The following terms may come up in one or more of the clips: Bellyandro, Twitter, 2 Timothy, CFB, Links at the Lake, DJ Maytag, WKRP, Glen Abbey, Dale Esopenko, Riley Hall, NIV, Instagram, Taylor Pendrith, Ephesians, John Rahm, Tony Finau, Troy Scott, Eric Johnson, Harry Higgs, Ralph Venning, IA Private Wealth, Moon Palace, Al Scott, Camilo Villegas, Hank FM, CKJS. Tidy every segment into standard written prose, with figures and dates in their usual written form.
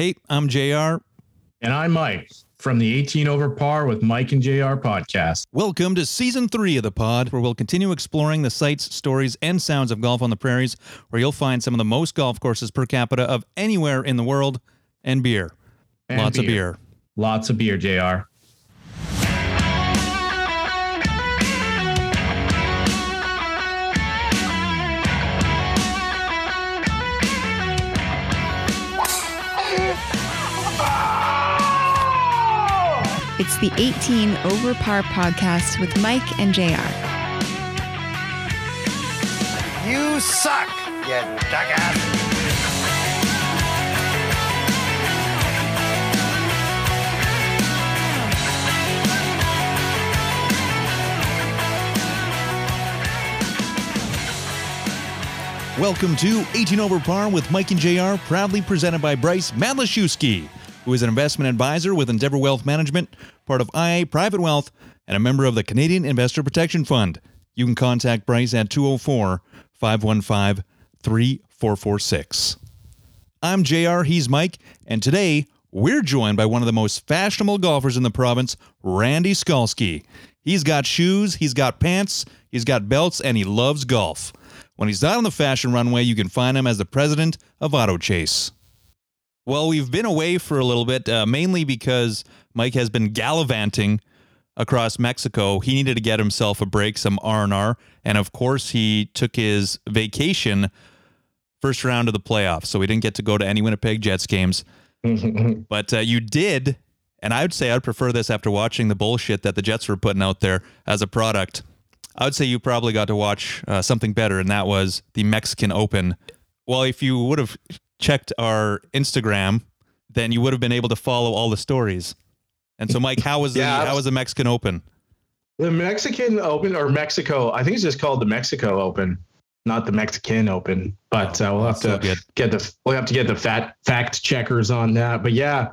Hey, I'm JR. And I'm Mike from the 18 Over Par with Mike and JR podcast. Welcome to season 3 of the pod, where we'll continue exploring the sights, stories, and sounds of golf on the prairies, where you'll find some of the most golf courses per capita of anywhere in the world, and beer. And lots of beer. Lots of beer, JR. It's the 18 Over Par podcast with Mike and JR. You suck, you jackass. Welcome to 18 Over Par with Mike and JR, proudly presented by Bryce Matlashewski, who is an investment advisor with Endeavour Wealth Management, part of IA Private Wealth, and a member of the Canadian Investor Protection Fund. You can contact Bryce at 204-515-3446. I'm JR, he's Mike, and today we're joined by one of the most fashionable golfers in the province, Randy Skulsky. He's got shoes, he's got pants, he's got belts, and he loves golf. When he's not on the fashion runway, you can find him as the president of Auto Chase. Well, we've been away for a little bit, mainly because Mike has been gallivanting across Mexico. He needed to get himself a break, some R&R, and of course he took his vacation first round of the playoffs, so we didn't get to go to any Winnipeg Jets games. But you did, and I would say I'd prefer this after watching the bullshit that the Jets were putting out there as a product. I would say you probably got to watch something better, and that was the Mexican Open. Well, if you would have checked our Instagram, then you would have been able to follow all the stories. And so, Mike, how was the Mexican Open? The Mexican Open, or Mexico, I think it's just called the Mexico Open, not the Mexican Open. But we'll have to get the fact checkers on that. But yeah,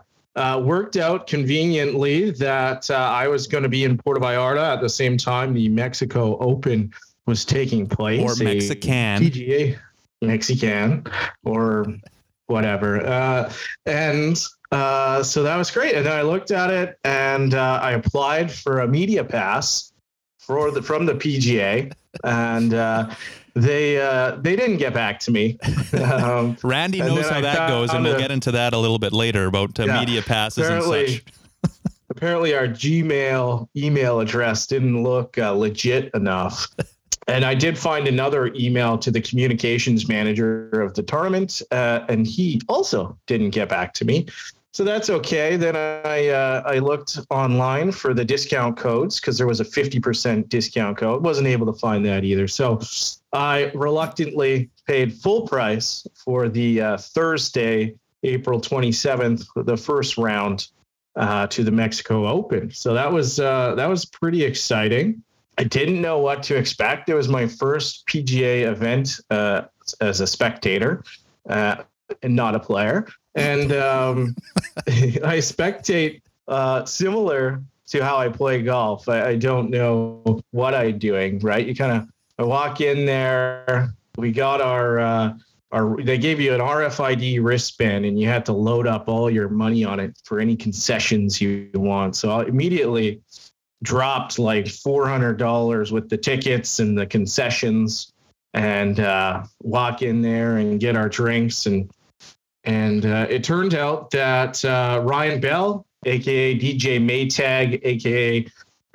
worked out conveniently that I was going to be in Puerto Vallarta at the same time the Mexico Open was taking place, or Mexican PGA, Mexican, or whatever. So that was great. And then I looked at it and I applied for a media pass from the PGA, and they didn't get back to me. Randy knows how that goes, and we'll get into that a little bit later about media passes and such. Apparently our Gmail email address didn't look legit enough. And I did find another email to the communications manager of the tournament, and he also didn't get back to me. So that's okay. Then I looked online for the discount codes, because there was a 50% discount code. Wasn't able to find that either. So I reluctantly paid full price for the Thursday, April 27th, the first round to the Mexico Open. So that was pretty exciting. I didn't know what to expect. It was my first PGA event as a spectator and not a player. And I spectate similar to how I play golf. I don't know what I'm doing, right? I walk in there. We got they gave you an RFID wristband, and you had to load up all your money on it for any concessions you want. So I immediately dropped like $400 with the tickets and the concessions, and walk in there and get our drinks. And it turned out that Ryan Bell, a.k.a. DJ Maytag, a.k.a.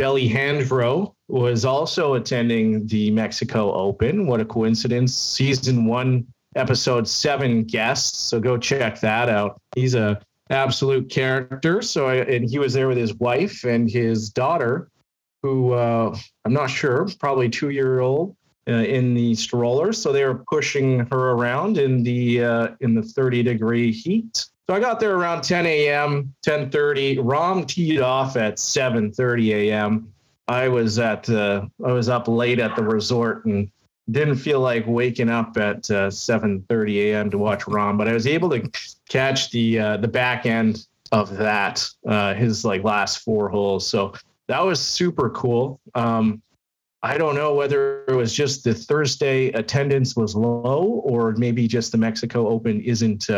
Bellyandro, was also attending the Mexico Open. What a coincidence. Season 1, episode 7 guest. So go check that out. He's a absolute character. So and he was there with his wife and his daughter, who I'm not sure, probably 2-year-old, in the stroller. So they were pushing her around in the 30-degree heat. So I got there around 10 a.m., 10:30. Rahm teed off at 7:30 a.m. I was up late at the resort and didn't feel like waking up at 7:30 a.m. to watch Rahm, but I was able to catch the back end of that, his like last 4 holes. So that was super cool. I don't know whether it was just the Thursday attendance was low, or maybe just the Mexico Open isn't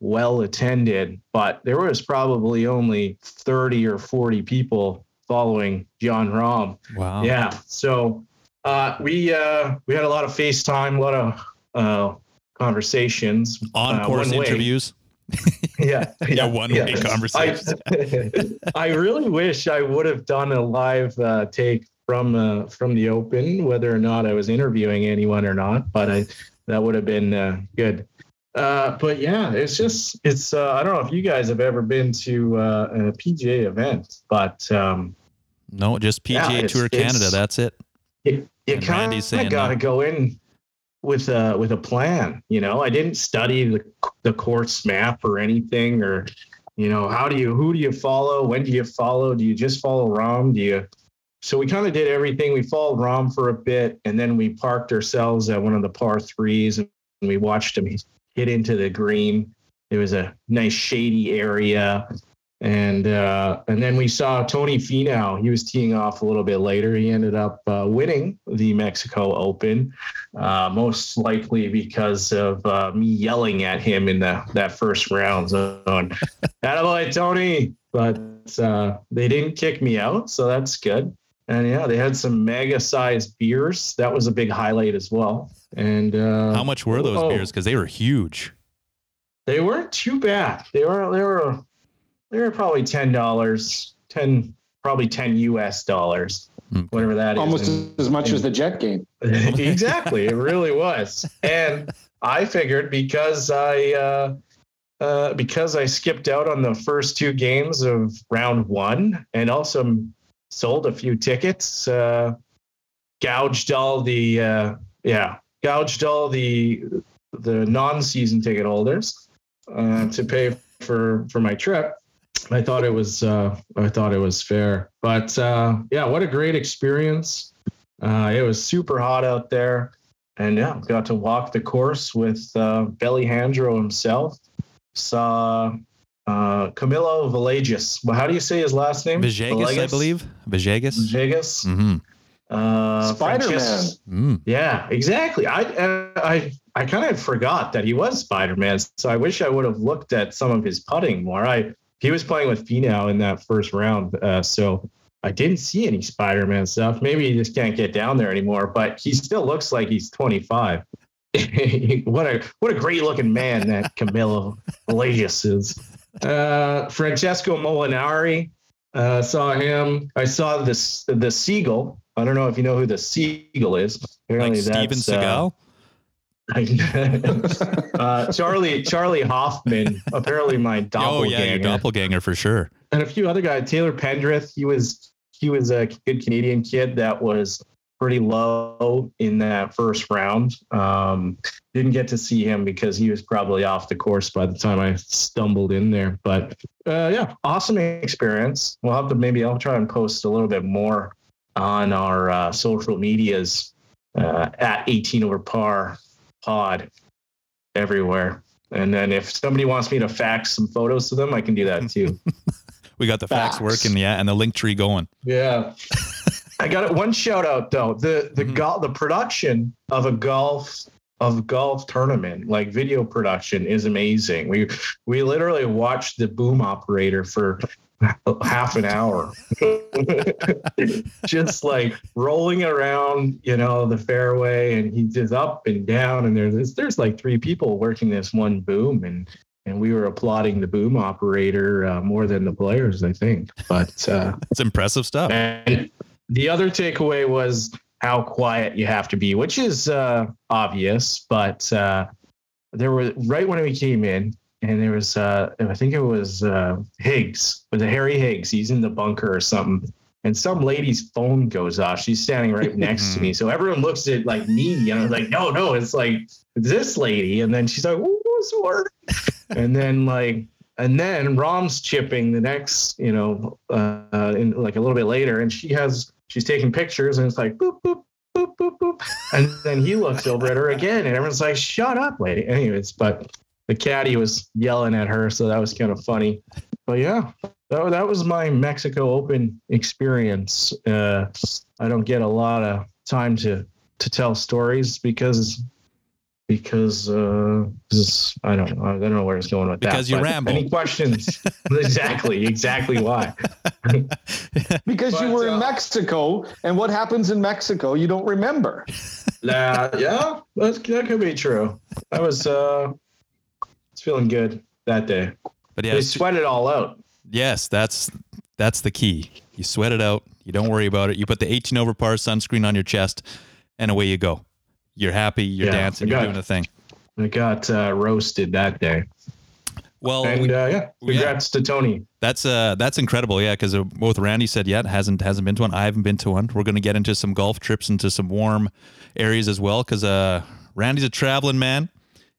well attended, but there was probably only 30 or 40 people following John Rahm. Wow. Yeah. So we had a lot of FaceTime, a lot of conversations. On-course interviews. Yeah. Yeah. One-way conversations. I really wish I would have done a live take from the Open, whether or not I was interviewing anyone or not, but that would have been good. But yeah, it's I don't know if you guys have ever been to a PGA event, but no, just PGA Tour Canada. That's it. You kind of got to go in with a plan. You know, I didn't study the course map or anything, or, you know, who do you follow? When do you follow? Do you just follow Rahm? So we kind of did everything. We followed Rahm for a bit, and then we parked ourselves at one of the par threes, and we watched him hit into the green. There was a nice shady area. And then we saw Tony Finau. He was teeing off a little bit later. He ended up winning the Mexico Open, most likely because of me yelling at him in that first round zone. Attaboy, Tony! But they didn't kick me out, so that's good. And yeah, they had some mega-sized beers. That was a big highlight as well. And how much were those beers? Because they were huge. They weren't too bad. They were probably $10 US dollars, whatever that is. Almost as much as the Jet game. Exactly. It really was. And I figured because I skipped out on the first two games of round one and also sold a few tickets, gouged all the non-season ticket holders to pay for my trip. I thought it was fair, but yeah, what a great experience. It was super hot out there, and yeah, got to walk the course with Bellyandro himself. Saw Camilo Villegas. Well, how do you say his last name? Villegas, I believe. Villegas. Mm-hmm. Spider-Man. Mm. Yeah, exactly. I kind of forgot that he was Spider-Man, so I wish I would have looked at some of his putting more. He was playing with Finau in that first round, so I didn't see any Spider-Man stuff. Maybe he just can't get down there anymore, but he still looks like he's 25. What a great looking man that Camilo Villegas is. Francesco Molinari, saw him. I saw the Seagull. I don't know if you know who the Seagull is. Apparently like Steven Seagal? Charlie Hoffman, apparently my doppelganger. Oh yeah, your doppelganger for sure. And a few other guys. Taylor Pendrith, he was a good Canadian kid that was pretty low in that first round. Didn't get to see him because he was probably off the course by the time I stumbled in there. But yeah, awesome experience. We'll have to I'll try and post a little bit more on our social medias at 18 over par pod everywhere. And then if somebody wants me to fax some photos to them, I can do that too. We got the fax working, yeah, and the link tree going. Yeah. I got it. One shout out though, the production of a golf tournament, like video production, is amazing. We literally watched the boom operator for half an hour, just like rolling around, you know, the fairway, and he just up and down, and there's like three people working this one boom, and we were applauding the boom operator more than the players, I think. But it's impressive stuff. And the other takeaway was how quiet you have to be, which is obvious, but there were, right when we came in, and there was, I think it was Higgs, with Harry Higgs. He's in the bunker or something. And some lady's phone goes off. She's standing right next to me. So everyone looks at like me, and I'm like, no, it's like this lady. And then she's like, what's the word? And then Rahm's chipping the next, you know, in like a little bit later. And she's taking pictures, and it's like, boop, boop, boop, boop, boop. And then he looks over at her again, and everyone's like, shut up, lady. Anyways, but the caddy was yelling at her, so that was kind of funny. But yeah, that was my Mexico Open experience. I don't get a lot of time to tell stories because because I don't know where it's going with because that. Because you ramble. Any questions? exactly why? Because you were in Mexico, and what happens in Mexico, you don't remember. Yeah, that could be true. I was feeling good that day. But yeah, you sweat it all out. Yes, that's the key. You sweat it out. You don't worry about it. You put the 18 over par sunscreen on your chest, and away you go. You're happy, you're dancing, you're doing a thing. I got roasted that day. Well, congrats to Tony. That's incredible, yeah, because both Randy said, it hasn't been to one. I haven't been to one. We're going to get into some golf trips into some warm areas as well, because Randy's a traveling man.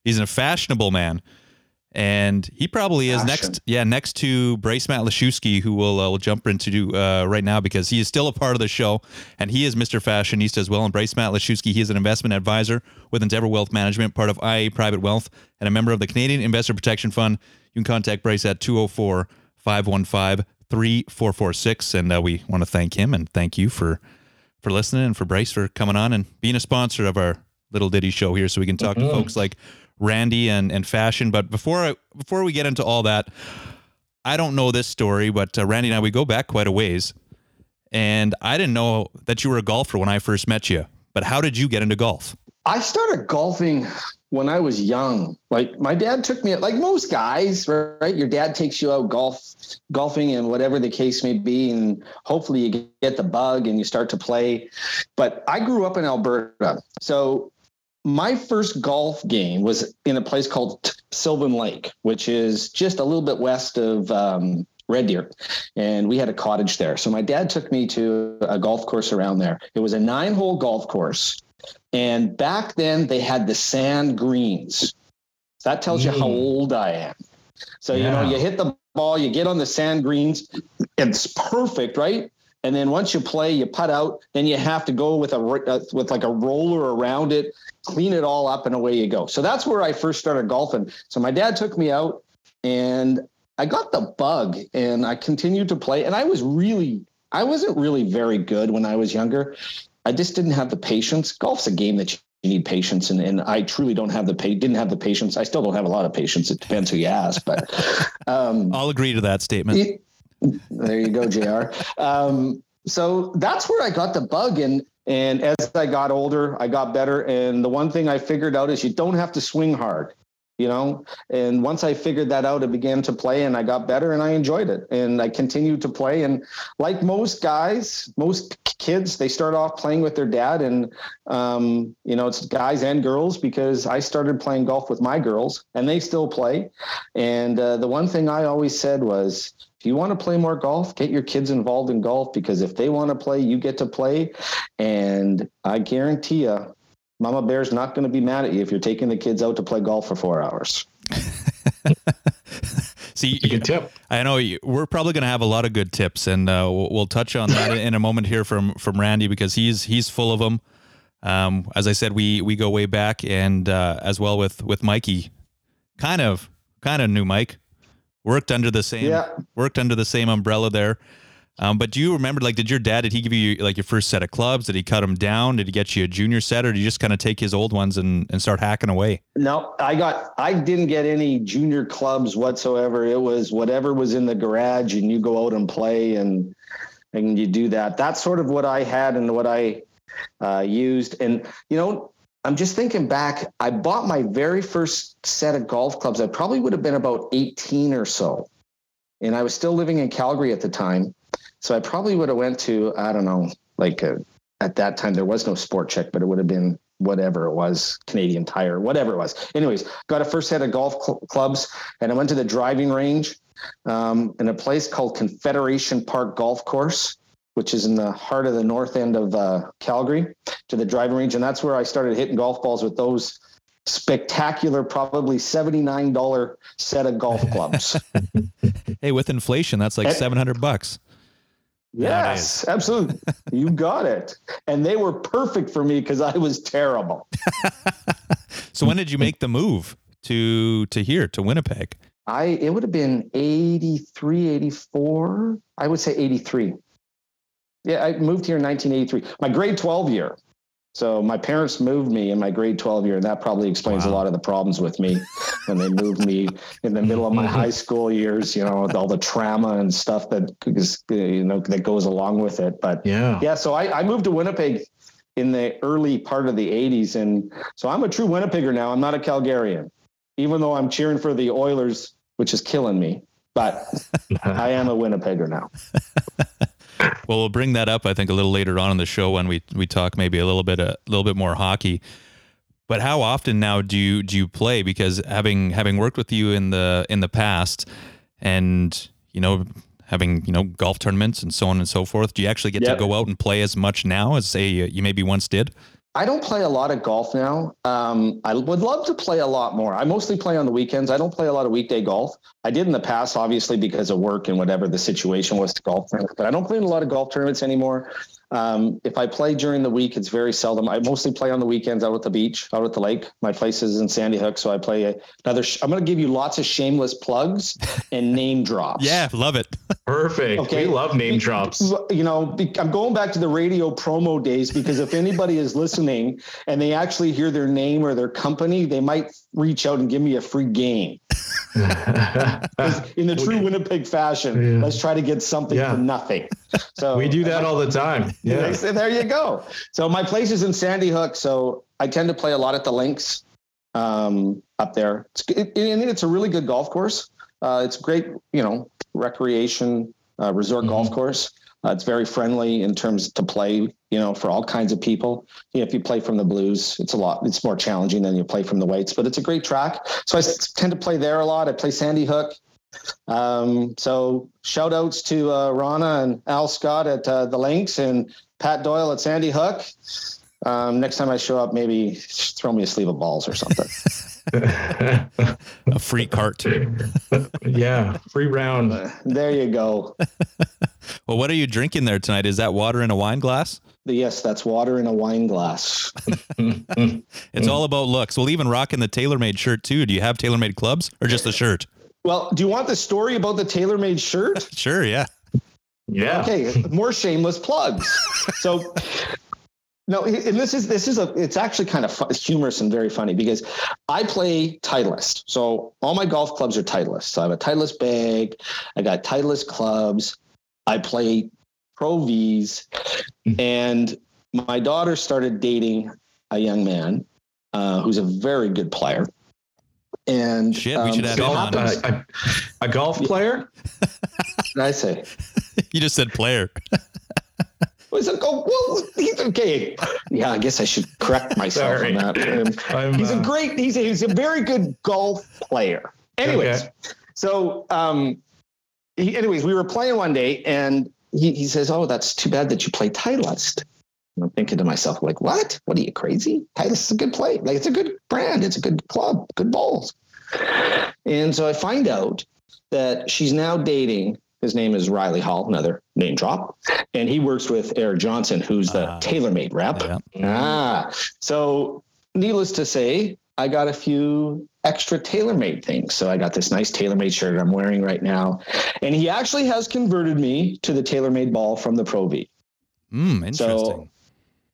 He's a fashionable man. And he probably is next to Bryce Matlashewski, who we'll jump into right now because he is still a part of the show, and he is Mr. Fashionista as well. And Bryce Matlashewski, he is an investment advisor with Endeavour Wealth Management, part of IA Private Wealth, and a member of the Canadian Investor Protection Fund. You can contact Bryce at 204-515-3446, and we want to thank him and thank you for listening, and for Bryce for coming on and being a sponsor of our little ditty show here, so we can talk to folks like Randy and fashion. But before we get into all that, I don't know this story, but Randy and I, we go back quite a ways, and I didn't know that you were a golfer when I first met you, but how did you get into golf? I started golfing when I was young. Like my dad took me, like most guys, right? Your dad takes you out golfing and whatever the case may be. And hopefully you get the bug and you start to play. But I grew up in Alberta. So my first golf game was in a place called Sylvan Lake, which is just a little bit west of Red Deer. And we had a cottage there. So my dad took me to a golf course around there. It was a 9-hole golf course. And back then they had the sand greens. That tells you how old I am. So, you hit the ball, you get on the sand greens. It's perfect, right? And then once you play, you putt out, then you have to go with a roller around it, clean it all up, and away you go. So that's where I first started golfing. So my dad took me out, and I got the bug, and I continued to play. And I wasn't really very good when I was younger. I just didn't have the patience. Golf's a game that you need patience, and I truly didn't have the patience. I still don't have a lot of patience. It depends who you ask, but I'll agree to that statement. There you go, JR. So that's where I got the bug in. And as I got older, I got better. And the one thing I figured out is you don't have to swing hard, and once I figured that out, I began to play and I got better and I enjoyed it. And I continued to play. And like most guys, most kids, they start off playing with their dad. And, it's guys and girls, because I started playing golf with my girls and they still play. And the one thing I always said was, if you want to play more golf, get your kids involved in golf, because if they want to play, you get to play. And I guarantee you, Mama Bear's not going to be mad at you if you're taking the kids out to play golf for 4 hours. See, good tip. I know we're probably going to have a lot of good tips, and we'll touch on that in a moment here from Randy, because he's full of them. As I said, we go way back, and as well with Mikey, kind of knew Mike. Worked under the same umbrella there. But do you remember, like, did he give you like your first set of clubs? Did he cut them down? Did he get you a junior set, or did you just kind of take his old ones and start hacking away? No, I didn't get any junior clubs whatsoever. It was whatever was in the garage, and you go out and play and you do that. That's sort of what I had and what I used. And, I'm just thinking back, I bought my very first set of golf clubs. I probably would have been about 18 or so. And I was still living in Calgary at the time. So I probably would have went to, I don't know, like at that time, there was no Sport Check, but it would have been whatever it was, Canadian Tire, whatever it was. Anyways, got a first set of golf clubs, and I went to the driving range in a place called Confederation Park Golf Course, which is in the heart of the north end of Calgary, to the driving range. And that's where I started hitting golf balls with those spectacular, probably $79 set of golf clubs. Hey, with inflation, that's like $700. Yes, absolutely. You got it. And they were perfect for me because I was terrible. So when did you make the move to here, to Winnipeg? It would have been 83, 84. I would say 83. Yeah, I moved here in 1983, my grade 12 year. So my parents moved me in my grade 12 year, and that probably explains a lot of the problems with me when they moved me in the middle of my high school years, you know, with all the trauma and stuff that is, you know, that goes along with it. But yeah, so I moved to Winnipeg in the early part of the 80s. And so I'm a true Winnipegger now. I'm not a Calgarian, even though I'm cheering for the Oilers, which is killing me. But I am a Winnipegger now. Well, we'll bring that up, I think, a little later on in the show when we talk maybe a little bit more hockey. But how often now do you play? Because having worked with you in the past, and you know, having, you know, golf tournaments and so on and so forth, do you actually get to go out and play as much now as, say, you maybe once did? I don't play a lot of golf now. I would love to play a lot more. I mostly play on the weekends. I don't play a lot of weekday golf. I did in the past, obviously, because of work and whatever the situation was to golf tournaments, but I don't play in a lot of golf tournaments anymore. If I play during the week, it's very seldom. I mostly play on the weekends out at the beach, out at the lake. My place is in Sandy Hook, so I play I'm going to give you lots of shameless plugs and name drops. Yeah, love it. Perfect. Okay. We love name drops. You know, I'm going back to the radio promo days, because if anybody is listening and they actually hear their name or their company, they might reach out and give me a free game. In the true Winnipeg fashion, let's try to get something for nothing. So we do that all the time. Yeah. There you go. So my place is in Sandy Hook, so I tend to play a lot at the links up there. It's a really good golf course. It's great, you know, recreation resort golf course. It's very friendly in terms to play, you know, for all kinds of people. You know, if you play from the blues, it's more challenging than you play from the weights, but it's a great track. So I tend to play there a lot. I play Sandy Hook. So shout outs to Rana and Al Scott at the links and Pat Doyle at Sandy Hook. Next time I show up, maybe throw me a sleeve of balls or something. A free cart. Yeah, free round. There you go. Well, what are you drinking there tonight? Is that water in a wine glass? Yes, that's water in a wine glass. It's all about looks. Well, even rocking the TaylorMade shirt too. Do you have TaylorMade clubs or just the shirt? Well, do you want the story about the TaylorMade shirt? Sure, yeah. Yeah. Okay, more shameless plugs. So no, and it's actually kind of humorous and very funny, because I play Titleist. So all my golf clubs are Titleist. So I have a Titleist bag. I got Titleist clubs. I play Pro V's, and my daughter started dating a young man who's a very good player. And we should have a golf player. What did I say? You just said player. Okay. Yeah, I guess I should correct myself on that. He's a very good golf player. Anyways, so we were playing one day, and he says, "Oh, that's too bad that you play Titleist." And I'm thinking to myself, like, what? What are you, crazy? Titleist is a good play. Like, it's a good brand. It's a good club. Good balls. And so I find out that she's now dating. His name is Riley Hall, another name drop. And he works with Eric Johnson, who's the TaylorMade rep. Yeah. So needless to say, I got a few extra TaylorMade things. So I got this nice TaylorMade shirt I'm wearing right now. And he actually has converted me to the TaylorMade ball from the Pro V. Interesting. So,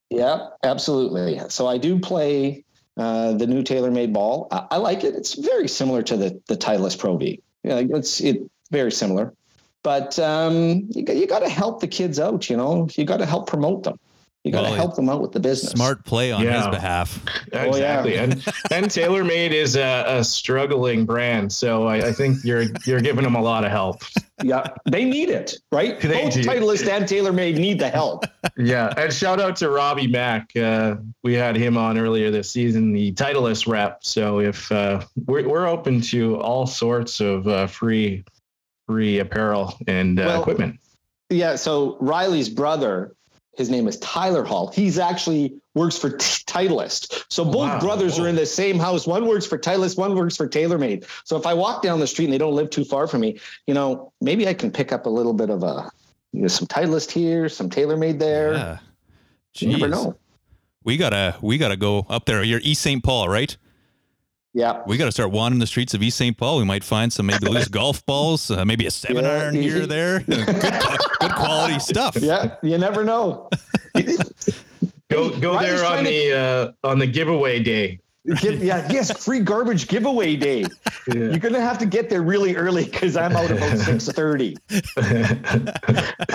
yeah, absolutely. So I do play the new TaylorMade ball. I like it. It's very similar to the Titleist Pro V. Yeah, it's very similar. But you got to help the kids out, you know. You got to help promote them. You got to help them out with the business. Smart play on his behalf. Exactly. And TaylorMade is a struggling brand, so I think you're giving them a lot of help. Yeah, they need it, right? Both Titleist and TaylorMade need the help. Yeah, and shout out to Robbie Mack. We had him on earlier this season, the Titleist rep. So if we're open to all sorts of free apparel and equipment. Yeah, so Riley's brother, his name is Tyler Hall. He's actually works for Titleist. So both brothers are in the same house. One works for Titleist, one works for TaylorMade. So if I walk down the street and they don't live too far from me, you know, maybe I can pick up a little bit of some Titleist here, some TaylorMade there. Yeah. You never know. We gotta go up there. You're East St. Paul, right? Yeah. We got to start wandering the streets of East St. Paul. We might find some maybe loose golf balls, maybe a 7-iron here or there. Good quality stuff. Yeah, you never know. Go Go there on the giveaway day. Yes, free garbage giveaway day. Yeah. You're going to have to get there really early because I'm out about 6:30.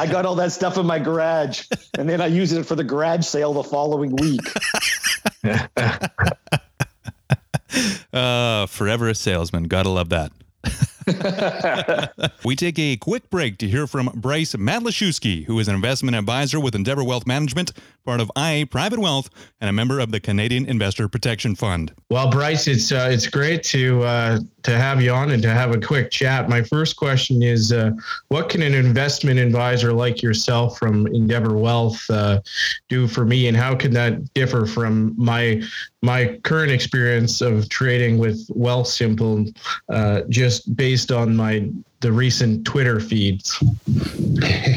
I got all that stuff in my garage, and then I use it for the garage sale the following week. Forever a salesman. Gotta love that. We take a quick break to hear from Bryce Matlashewski, who is an investment advisor with Endeavour Wealth Management, part of IA Private Wealth, and a member of the Canadian Investor Protection Fund. Well, Bryce, it's great to have you on and to have a quick chat. My first question is, what can an investment advisor like yourself from Endeavour Wealth do for me, and how can that differ from my current experience of trading with Wealthsimple, just based on the recent Twitter feeds?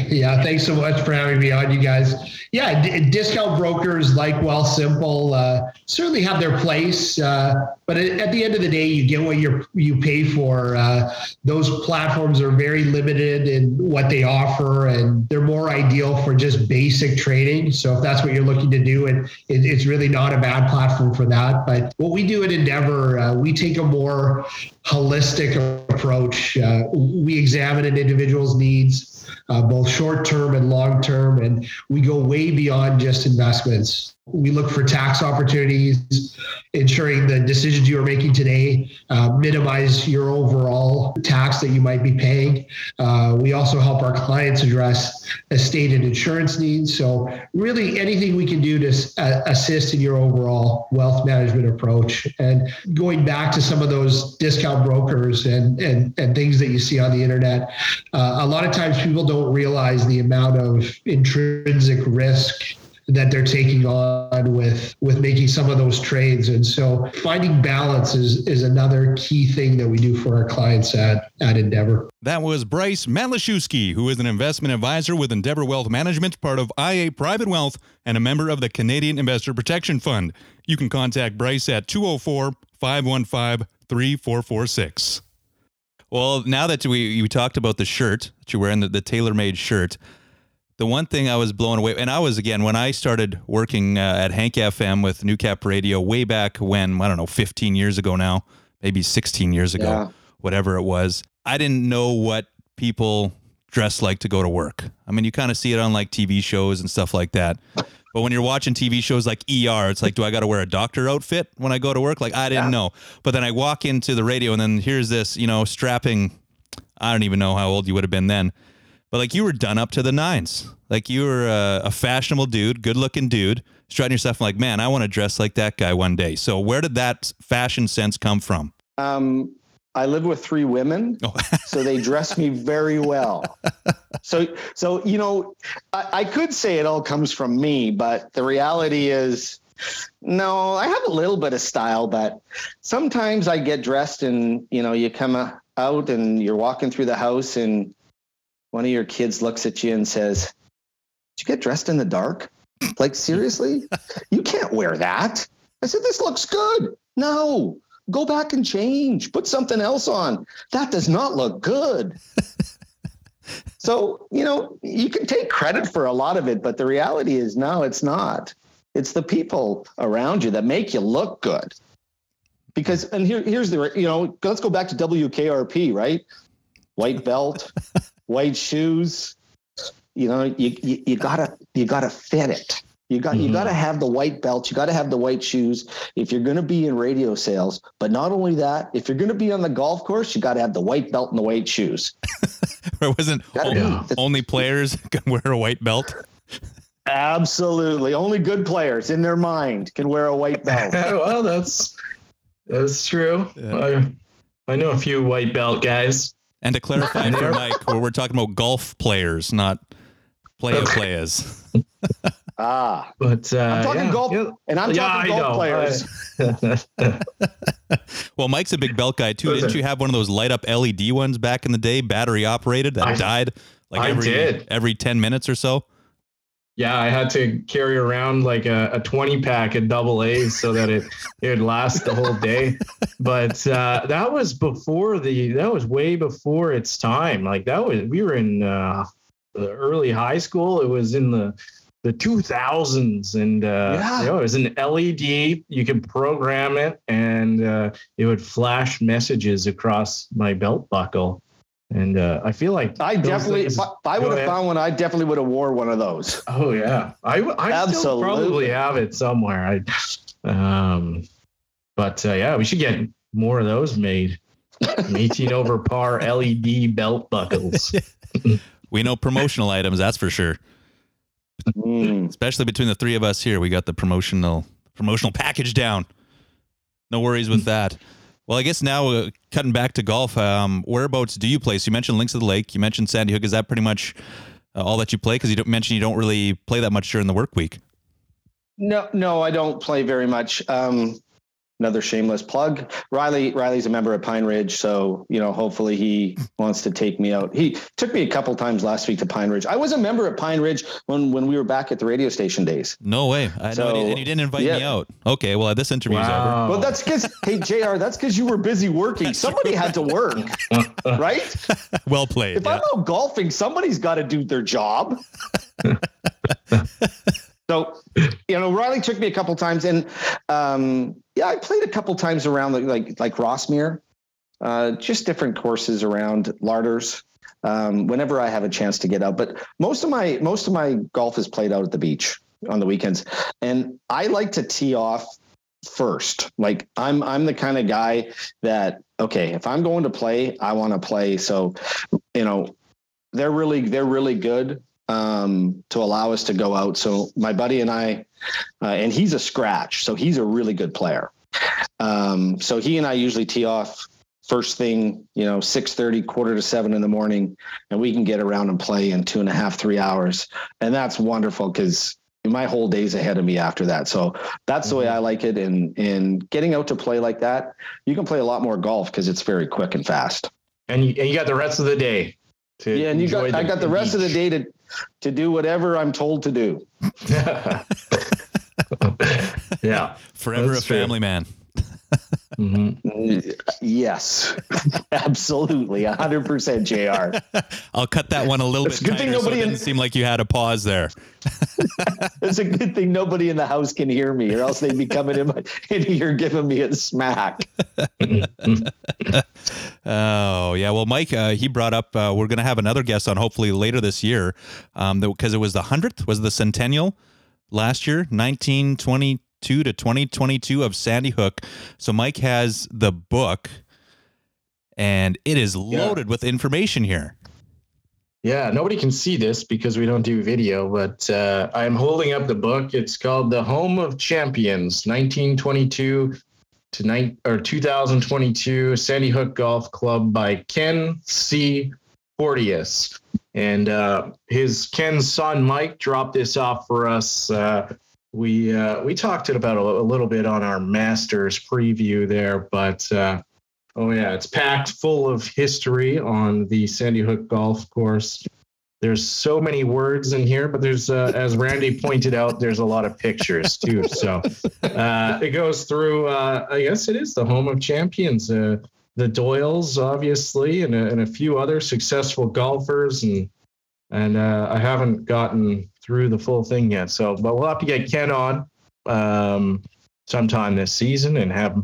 Yeah, thanks so much for having me on, you guys. Yeah, discount brokers like Wealthsimple certainly have their place, but at the end of the day, you get what you pay for. Those platforms are very limited in what they offer, and they're more ideal for just basic trading. So if that's what you're looking to do, and it's really not a bad platform for that. But what we do at Endeavour, we take a more holistic approach. We examine an individual's needs, both short-term and long-term, and we go way beyond just investments. We look for tax opportunities, ensuring the decisions you are making today minimize your overall tax that you might be paying. We also help our clients address estate and insurance needs. So really anything we can do to assist in your overall wealth management approach. And going back to some of those discount brokers and things that you see on the internet, a lot of times people don't realize the amount of intrinsic risk that they're taking on with making some of those trades. And so finding balance is another key thing that we do for our clients at Endeavour. That was Bryce Matlashewski, who is an investment advisor with Endeavour Wealth Management, part of IA Private Wealth, and a member of the Canadian Investor Protection Fund. You can contact Bryce at 204-515-3446. Well, now that we talked about the shirt that you're wearing, the TaylorMade shirt, the one thing I was blown away, and I was, again, when I started working at Hank FM with New Cap Radio way back when, I don't know, 15 years ago now, maybe 16 years ago, whatever it was, I didn't know what people dress like to go to work. I mean, you kind of see it on like TV shows and stuff like that. But when you're watching TV shows like ER, it's like, do I got to wear a doctor outfit when I go to work? Like, I didn't know. But then I walk into the radio and then here's this, strapping, I don't even know how old you would have been then. But like you were done up to the nines, like you were a fashionable dude, good looking dude, strutting yourself like, man, I want to dress like that guy one day. So where did that fashion sense come from? I live with three women, so they dress me very well. So I could say it all comes from me, but the reality is, no, I have a little bit of style, but sometimes I get dressed and, you come out and you're walking through the house and one of your kids looks at you and says, "Did you get dressed in the dark? Like, seriously? You can't wear that." I said, "This looks good." "No, go back and change. Put something else on. That does not look good." So, you can take credit for a lot of it, but the reality is, no, it's not. It's the people around you that make you look good. Because, and here's the, let's go back to WKRP, right? White belt. White shoes, you gotta fit it. You gotta have the white belt. You gotta have the white shoes if you're gonna be in radio sales. But not only that, if you're gonna be on the golf course, you gotta have the white belt and the white shoes. It wasn't only players can wear a white belt. Absolutely, only good players in their mind can wear a white belt. Well, that's true. Yeah. I know a few white belt guys. And to clarify for Mike, we're talking about golf players, not players. But I'm talking golf, and I'm talking golf players. Well, Mike's a big belt guy too. Didn't you have one of those light up LED ones back in the day, battery operated, that died like every 10 minutes or so? Yeah, I had to carry around like a 20 pack of double A's so that it would last the whole day. But that was way before its time. Like we were in the early high school. It was in the the 2000s, and you know, it was an LED. You could program it, and it would flash messages across my belt buckle. And I feel like I definitely, things, if I would have found one, I definitely would have wore one of those. Oh yeah, I still probably have it somewhere. Yeah, we should get more of those made. 18 over par LED belt buckles. We know promotional items, that's for sure. Especially between the three of us here, we got the promotional package down. No worries with that. Well, I guess now cutting back to golf, whereabouts do you play? So you mentioned Links at the Lake. You mentioned Sandy Hook. Is that pretty much all that you play? Because you mentioned you don't really play that much during the work week. No, I don't play very much. Another shameless plug. Riley's a member of Pine Ridge, so you know, hopefully he wants to take me out. He took me a couple times last week to Pine Ridge. I was a member at Pine Ridge when we were back at the radio station days. No way. I know, and you didn't invite me out. Okay, well, this interview's over. Well, that's because, hey, JR, that's because you were busy working. Somebody had to work, right? Well played. If I'm out golfing, somebody's got to do their job. So, you know, Riley took me a couple times, and I played a couple times around like Rossmere, just different courses around Larders, whenever I have a chance to get out. But most of my golf is played out at the beach on the weekends, and I like to tee off first. Like I'm the kind of guy that, okay, if I'm going to play, I want to play. So, you know, they're really good to allow us to go out. So my buddy and I, and he's a scratch, so he's a really good player. So he and I usually tee off first thing, you know, 6:30, 6:45 in the morning, and we can get around and play in 2.5-3 hours. And that's wonderful, because my whole day's ahead of me after that. So that's the way I like it. And getting out to play like that, you can play a lot more golf because it's very quick and fast. And you got the rest of the day. I got the rest of the day to do whatever I'm told to do. Yeah. Forever a family man. Mm-hmm. Yes, absolutely. 100%, JR. I'll cut that one a little bit tighter, so it didn't seem like you had a pause there. It's a good thing nobody in the house can hear me, or else they'd be coming in here giving me a smack. Oh yeah. Well, Mike, he brought up, we're going to have another guest on hopefully later this year. Cause it was the 100th, was the centennial last year, 1922 to 2022 of Sandy Hook. So Mike has the book, and it is loaded with information here. Yeah, nobody can see this because we don't do video, but I'm holding up the book. It's called The Home of Champions, 1922 to 2022 Sandy Hook Golf Club by Ken C. Porteous. And Ken's son, Mike, dropped this off for us. We talked about a little bit on our Masters preview there, but it's packed full of history on the Sandy Hook golf course. There's so many words in here, but there's, as Randy pointed out, there's a lot of pictures too. So it goes through, I guess it is the home of champions, the Doyles, obviously, and a few other successful golfers. And I haven't gotten through the full thing yet. But we'll have to get Ken on sometime this season, and have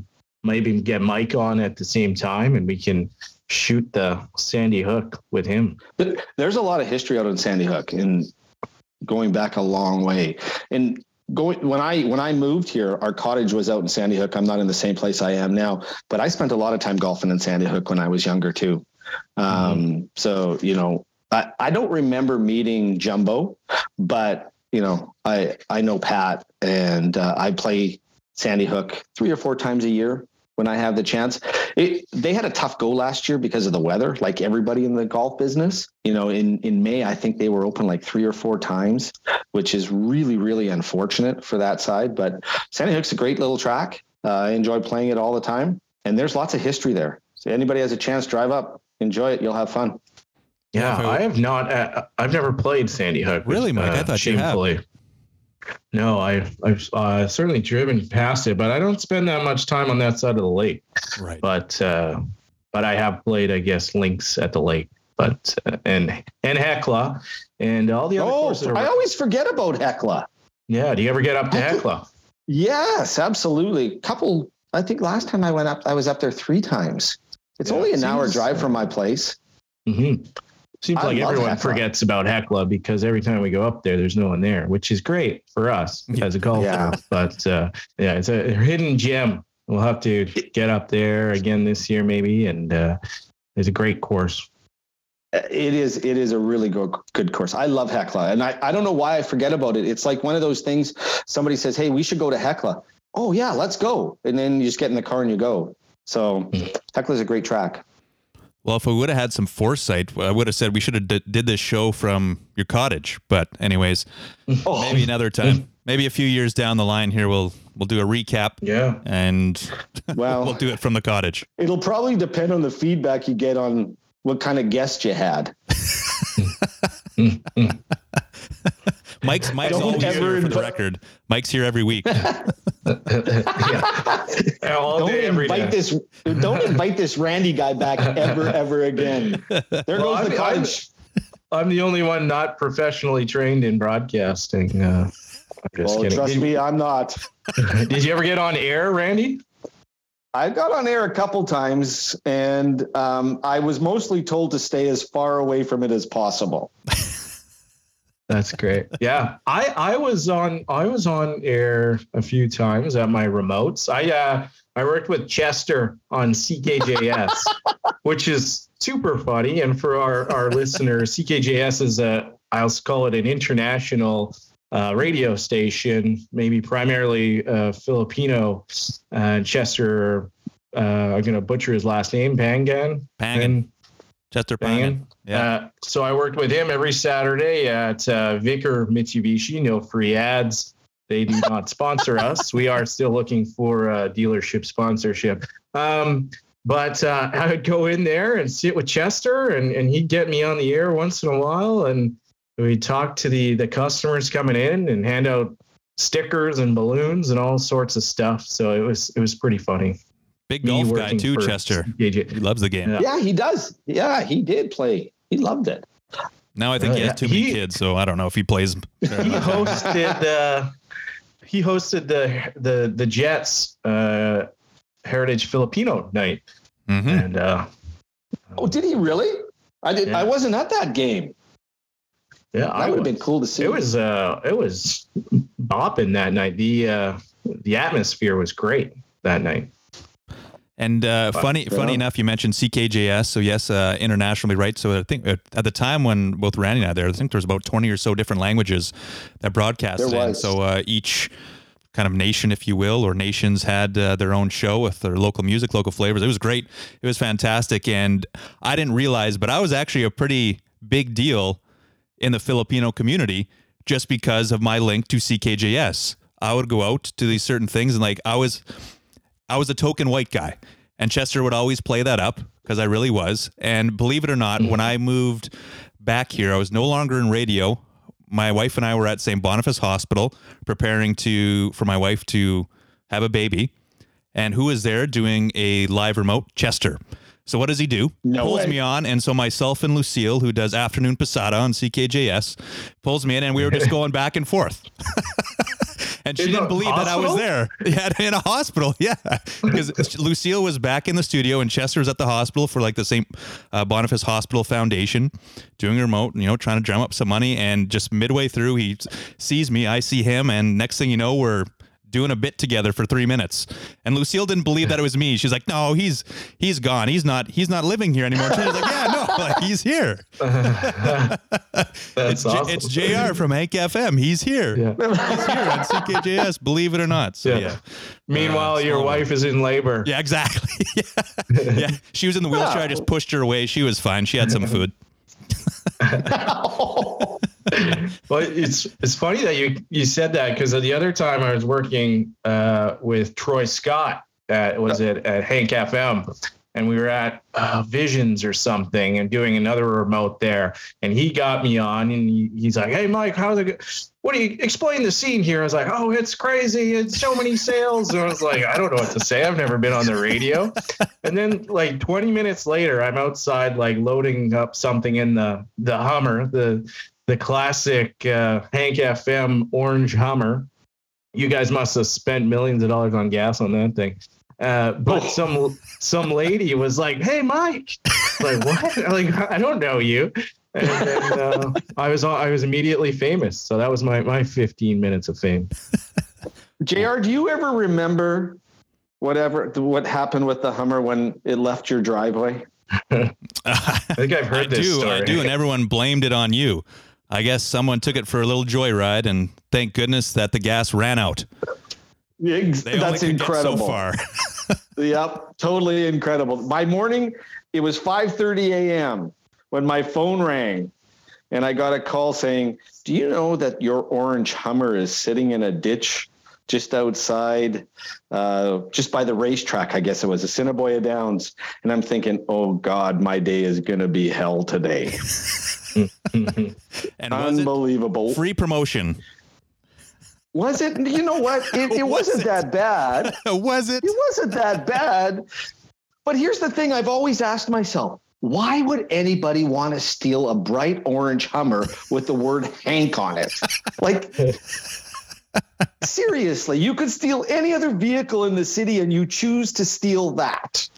maybe get Mike on at the same time, and we can shoot the Sandy Hook with him. There's a lot of history out on Sandy Hook, and going back a long way. And when I moved here, our cottage was out in Sandy Hook. I'm not in the same place I am now, but I spent a lot of time golfing in Sandy Hook when I was younger too. So, you know, I don't remember meeting Jumbo, but, you know, I know Pat, and I play Sandy Hook 3 or 4 times a year when I have the chance. They had a tough go last year because of the weather, like everybody in the golf business. You know, in May, I think they were open like 3 or 4 times, which is really, really unfortunate for that side. But Sandy Hook's a great little track. I enjoy playing it all the time, and there's lots of history there. So anybody has a chance, drive up, enjoy it. You'll have fun. Yeah, I have not. I've never played Sandy Hook. Really, Mike? I thought shamefully. You have. No, I've certainly driven past it, but I don't spend that much time on that side of the lake. Right. But I have played, I guess, Links at the Lake. but and Hecla and all the other courses. I always forget about Hecla. Yeah. Do you ever get up to Hecla? Yes, absolutely. I think last time I went up, I was up there 3 times. It's only an hour drive from my place. Mm-hmm. Seems like everyone forgets about Hecla because every time we go up there, there's no one there, which is great for us as a golfer. Yeah. But it's a hidden gem. We'll have to get up there again this year, maybe. And it's a great course. It is a really good course. I love Hecla. And I don't know why I forget about it. It's like one of those things. Somebody says, hey, we should go to Hecla. Oh, yeah, let's go. And then you just get in the car and you go. So Hecla's a great track. Well, if we would have had some foresight, I would have said we should have did this show from your cottage. But anyways, maybe another time, maybe a few years down the line here, we'll do a recap. Yeah, and we'll do it from the cottage. It'll probably depend on the feedback you get on what kind of guest you had. Mike's always here for the record. Mike's here every week. Don't invite this Randy guy back ever again. There goes the cottage. I'm the only one not professionally trained in broadcasting. I'm just kidding. Trust me, I'm not. Did you ever get on air, Randy? I got on air a couple times, and I was mostly told to stay as far away from it as possible. That's great. Yeah. I was on air a few times at my remotes. I worked with Chester on CKJS, which is super funny. And for our listeners, CKJS is I'll call it an international radio station, maybe primarily Filipino. Chester, I'm going to butcher his last name, Pangan. Chester Pangan. Yeah. So I worked with him every Saturday at Vicker Mitsubishi. No free ads. They do not sponsor us. We are still looking for dealership sponsorship. But I would go in there and sit with Chester, and he'd get me on the air once in a while. And we'd talk to the customers coming in and hand out stickers and balloons and all sorts of stuff. So it was pretty funny. Big golf guy too, Chester. He loves the game. Yeah, he does. Yeah, he did play. He loved it. Now I think he has too many kids, so I don't know if he plays. He hosted. He hosted the Jets Heritage Filipino Night. Mm-hmm. And did he really? I did. Yeah. I wasn't at that game. Yeah, that would have been cool to see. It was bopping that night. The atmosphere was great that night. And funny enough, you mentioned CKJS. So yes, internationally, right? So I think at the time when both Randy and I there, I think there was about 20 or so different languages that broadcasted. And so each kind of nation, if you will, or nations had their own show with their local music, local flavors. It was great. It was fantastic. And I didn't realize, but I was actually a pretty big deal in the Filipino community just because of my link to CKJS. I would go out to these certain things and I was a token white guy, and Chester would always play that up because I really was. And believe it or not, when I moved back here, I was no longer in radio. My wife and I were at St. Boniface Hospital preparing for my wife to have a baby. And who was there doing a live remote? Chester. So what does he do? Pulls me on. And so myself and Lucille, who does Afternoon Posada on CKJS, pulls me in, and we were just going back and forth. And she didn't believe that I was there. Yeah, in a hospital. Yeah. Because Lucille was back in the studio and Chester was at the hospital for like the St. Boniface Hospital Foundation doing a remote, trying to drum up some money. And just midway through, he sees me, I see him. And next thing you know, we're doing a bit together for 3 minutes. And Lucille didn't believe that it was me. She's like, no, he's gone. He's not living here anymore. She's like, yeah, no, he's here. That's awesome. It's JR from Hank FM. He's here. Yeah. He's here on CKJS, believe it or not. So yeah. Meanwhile, your wife is in labor. Yeah, exactly. Yeah. She was in the wheelchair. I just pushed her away. She was fine. She had some food. Well, it's funny that you said that, because the other time I was working with Troy Scott at Hank FM, and we were at Visions or something and doing another remote there. And he got me on, and he's like, hey, Mike, how's it go? What do you explain the scene here? I was like, oh, it's crazy. It's so many sales. And I was like, I don't know what to say. I've never been on the radio. And then like 20 minutes later, I'm outside, like loading up something in the Hummer, the classic Hank FM orange Hummer. You guys must have spent millions of dollars on gas on that thing. But some lady was like, hey, Mike, like, what? Like, I don't know you. And then I was immediately famous. So that was my 15 minutes of fame. JR, do you ever remember what happened with the Hummer when it left your driveway? I think I've heard this story. I do, and everyone blamed it on you. I guess someone took it for a little joyride, and thank goodness that the gas ran out. That's incredible. So far. Yep, totally incredible. By morning, it was 5:30 a.m. when my phone rang, and I got a call saying, do you know that your orange Hummer is sitting in a ditch just outside, just by the racetrack? I guess it was Assiniboia Downs. And I'm thinking, oh, God, my day is going to be hell today. And unbelievable. Was it free promotion? Was it? You know what? It wasn't that bad. Was it? It wasn't that bad. But here's the thing I've always asked myself. Why would anybody want to steal a bright orange Hummer with the word Hank on it? Like, seriously, you could steal any other vehicle in the city and you choose to steal that.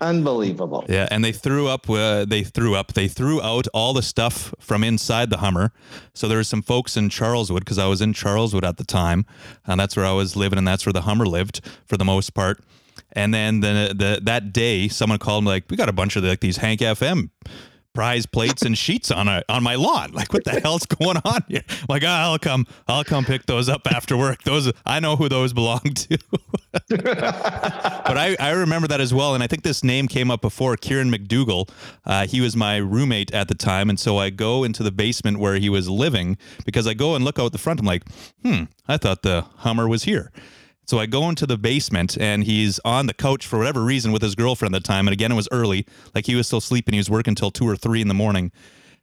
Unbelievable. Yeah. And they threw out all the stuff from inside the Hummer. So there were some folks in Charleswood, because I was in Charleswood at the time, and that's where I was living, and that's where the Hummer lived for the most part. And then that day, someone called me like, we got a bunch of these Hank FM prize plates and sheets on my lawn. Like, what the hell's going on here? I'm like, oh, I'll come pick those up after work. Those, I know who those belong to. But I remember that as well. And I think this name came up before, Kieran McDougall. He was my roommate at the time. And so I go into the basement where he was living, because I go and look out the front. I'm like, I thought the Hummer was here. So I go into the basement, and he's on the couch for whatever reason with his girlfriend at the time. And again, it was early. Like, he was still sleeping. He was working till 2 or 3 in the morning.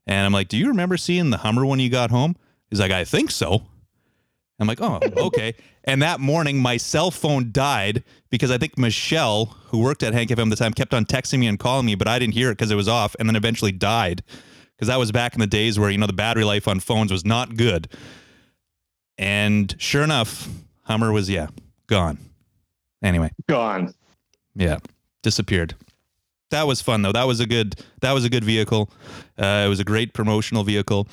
And I'm like, do you remember seeing the Hummer when you got home? He's like, I think so. I'm like, oh, okay. And that morning, my cell phone died because I think Michelle, who worked at Hank FM at the time, kept on texting me and calling me, but I didn't hear it because it was off, and then eventually died, because that was back in the days where, the battery life on phones was not good. And sure enough, Hummer was, gone. Anyway. Gone. Yeah. Disappeared. That was fun though. That was a good vehicle. It was a great promotional vehicle.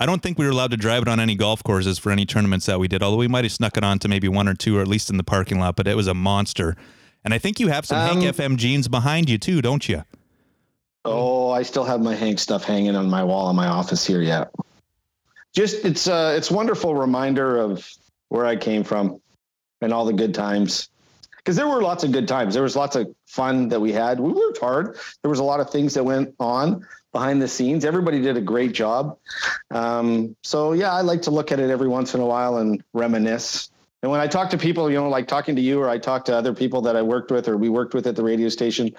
I don't think we were allowed to drive it on any golf courses for any tournaments that we did, although we might have snuck it on to maybe 1 or 2, or at least in the parking lot, but it was a monster. And I think you have some Hank FM jeans behind you too, don't you? Oh, I still have my Hank stuff hanging on my wall in my office here. Yeah. Just, it's wonderful reminder of where I came from. And all the good times, because there were lots of good times. There was lots of fun that we had. We worked hard. There was a lot of things that went on behind the scenes. Everybody did a great job. So yeah, I like to look at it every once in a while and reminisce. And when I talk to people, like talking to you, or I talk to other people that I worked with, or we worked with at the radio station,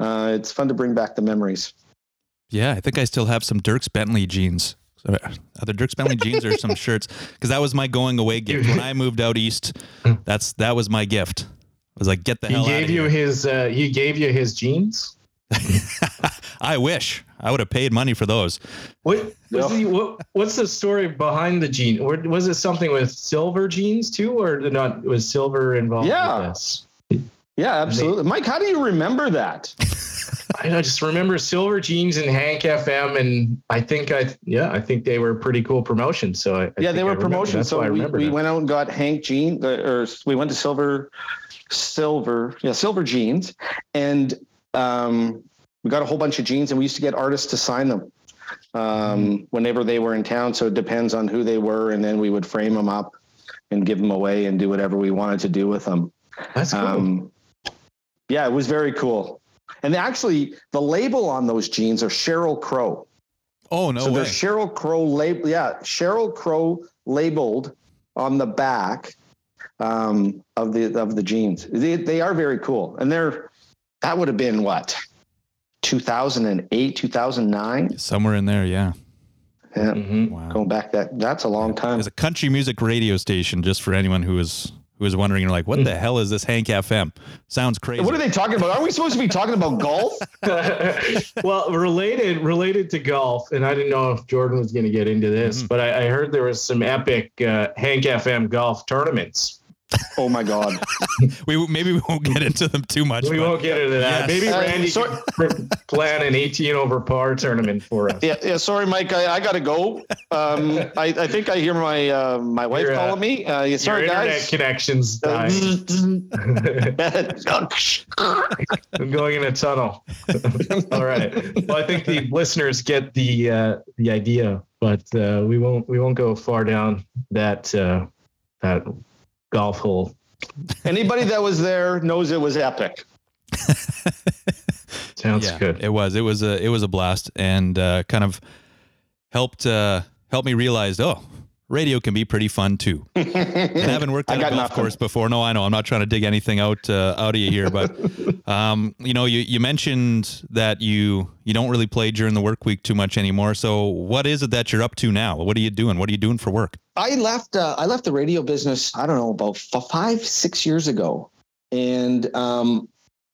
it's fun to bring back the memories. Yeah. I think I still have some Dirks Bentley jeans. Other Dirks Bentley jeans or some shirts, because that was my going away gift when I moved out east. That was my gift. I was like, get the hell out of here. He gave you his jeans. I wish I would have paid money for those. What's the story behind the jean? Or was it something with silver jeans too, or not? Was silver involved? Yeah. With this? Yeah, absolutely. Mike, how do you remember that? I just remember silver jeans and Hank FM, and I think they were pretty cool promotions. So they were promotions. So we went out and got Hank jeans, or we went to silver jeans, and we got a whole bunch of jeans, and we used to get artists to sign them whenever they were in town. So it depends on who they were, and then we would frame them up and give them away and do whatever we wanted to do with them. That's cool. Yeah, it was very cool. And actually, the label on those jeans are Sheryl Crow. Oh, no way. So they're Sheryl Crow labeled on the back of the jeans. They are very cool. And that would have been what, 2008, 2009, somewhere in there. Yeah. Yeah. Mm-hmm. Wow. Going back, that's a long time. It's a country music radio station, just for anyone who is wondering, you're like, what the hell is this Hank FM? Sounds crazy. What are they talking about? Are we supposed to be talking about golf? Well, related to golf, and I didn't know if Jordan was going to get into this, but I heard there was some epic Hank FM golf tournaments. Oh my God. Maybe we won't get into them too much. We won't get into that. Yes. Maybe Randy can plan an 18 over par tournament for us. Yeah. Sorry, Mike. I got to go. I think I hear my wife calling me. Sorry, your internet guys. Connections dying. I'm going in a tunnel. All right. Well, I think the listeners get the idea, but we won't go far down that golf hole. Anybody that was there knows it was epic. Sounds good. It was a blast, and kind of helped me realize, radio can be pretty fun too. And I haven't worked on a golf course before. No, I know. I'm not trying to dig anything out of you here, but you mentioned that you don't really play during the work week too much anymore. So what is it that you're up to now? What are you doing? What are you doing for work? I left the radio business, I don't know, about 5-6 years ago. And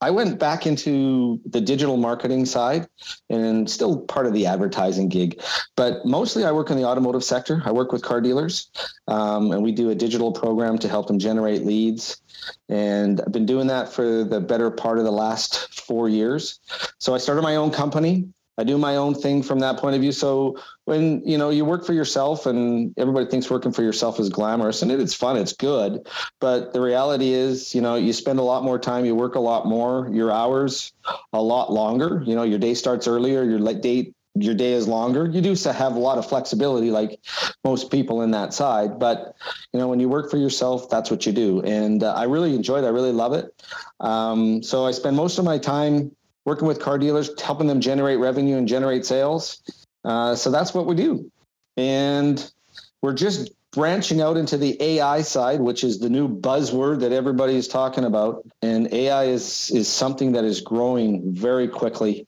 I went back into the digital marketing side and still part of the advertising gig, but mostly I work in the automotive sector. I work with car dealers, and we do a digital program to help them generate leads. And I've been doing that for the better part of the last 4 years. So I started my own company. I do my own thing from that point of view. So when, you work for yourself, and everybody thinks working for yourself is glamorous, and it's fun, it's good. But the reality is, you spend a lot more time, you work a lot more, your hours a lot longer, your day starts earlier, your day is longer. You do have a lot of flexibility, like most people in that side. But, when you work for yourself, that's what you do. And I really enjoy it. I really love it. So I spend most of my time working with car dealers, helping them generate revenue and generate sales. So that's what we do. And we're just branching out into the AI side, which is the new buzzword that everybody is talking about. And AI is something that is growing very quickly.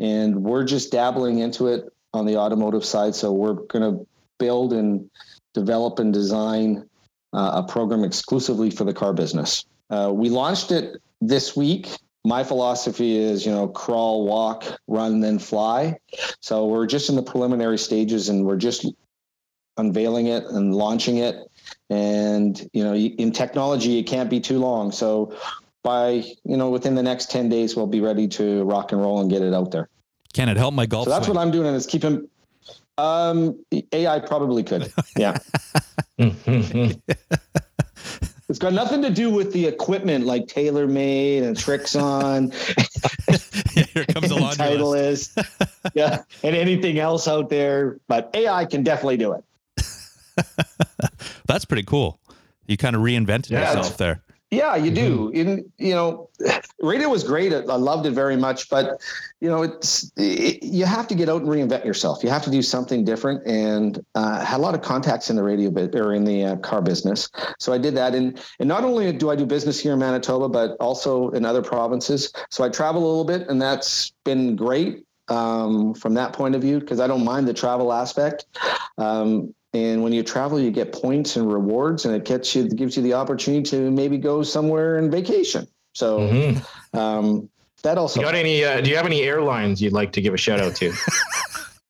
And we're just dabbling into it on the automotive side. So we're going to build and develop and design a program exclusively for the car business. We launched it this week. My philosophy is, crawl, walk, run, then fly. So we're just in the preliminary stages, and we're just unveiling it and launching it. And, in technology, it can't be too long. So by, within the next 10 days, we'll be ready to rock and roll and get it out there. Can it help my golf? So that's what I'm doing, and it's keeping AI probably could. Yeah. It's got nothing to do with the equipment like TaylorMade and Trixon. Here comes a laundry list. Yeah, and anything else out there, but AI can definitely do it. That's pretty cool. You kind of reinvented yourself there. Yeah, you do. In, radio was great. I loved it very much, but you have to get out and reinvent yourself. You have to do something different, and had a lot of contacts in the radio or in the car business. So I did that. And not only do I do business here in Manitoba, but also in other provinces. So I travel a little bit, and that's been great from that point of view, because I don't mind the travel aspect. And when you travel, you get points and rewards, and it gives you the opportunity to maybe go somewhere and vacation. So that also. Do you have any airlines you'd like to give a shout out to?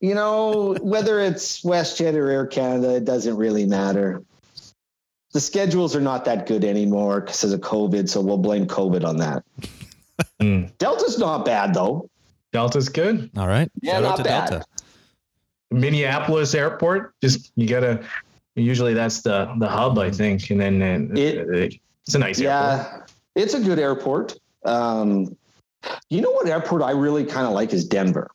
Whether it's WestJet or Air Canada, it doesn't really matter. The schedules are not that good anymore because of COVID, so we'll blame COVID on that. Delta's not bad, though. Delta's good. All right. Yeah, shout out to bad. Delta. Minneapolis airport, just usually that's the hub, I think. And then it's a nice airport. Yeah, it's a good airport. What airport I really kind of like is Denver.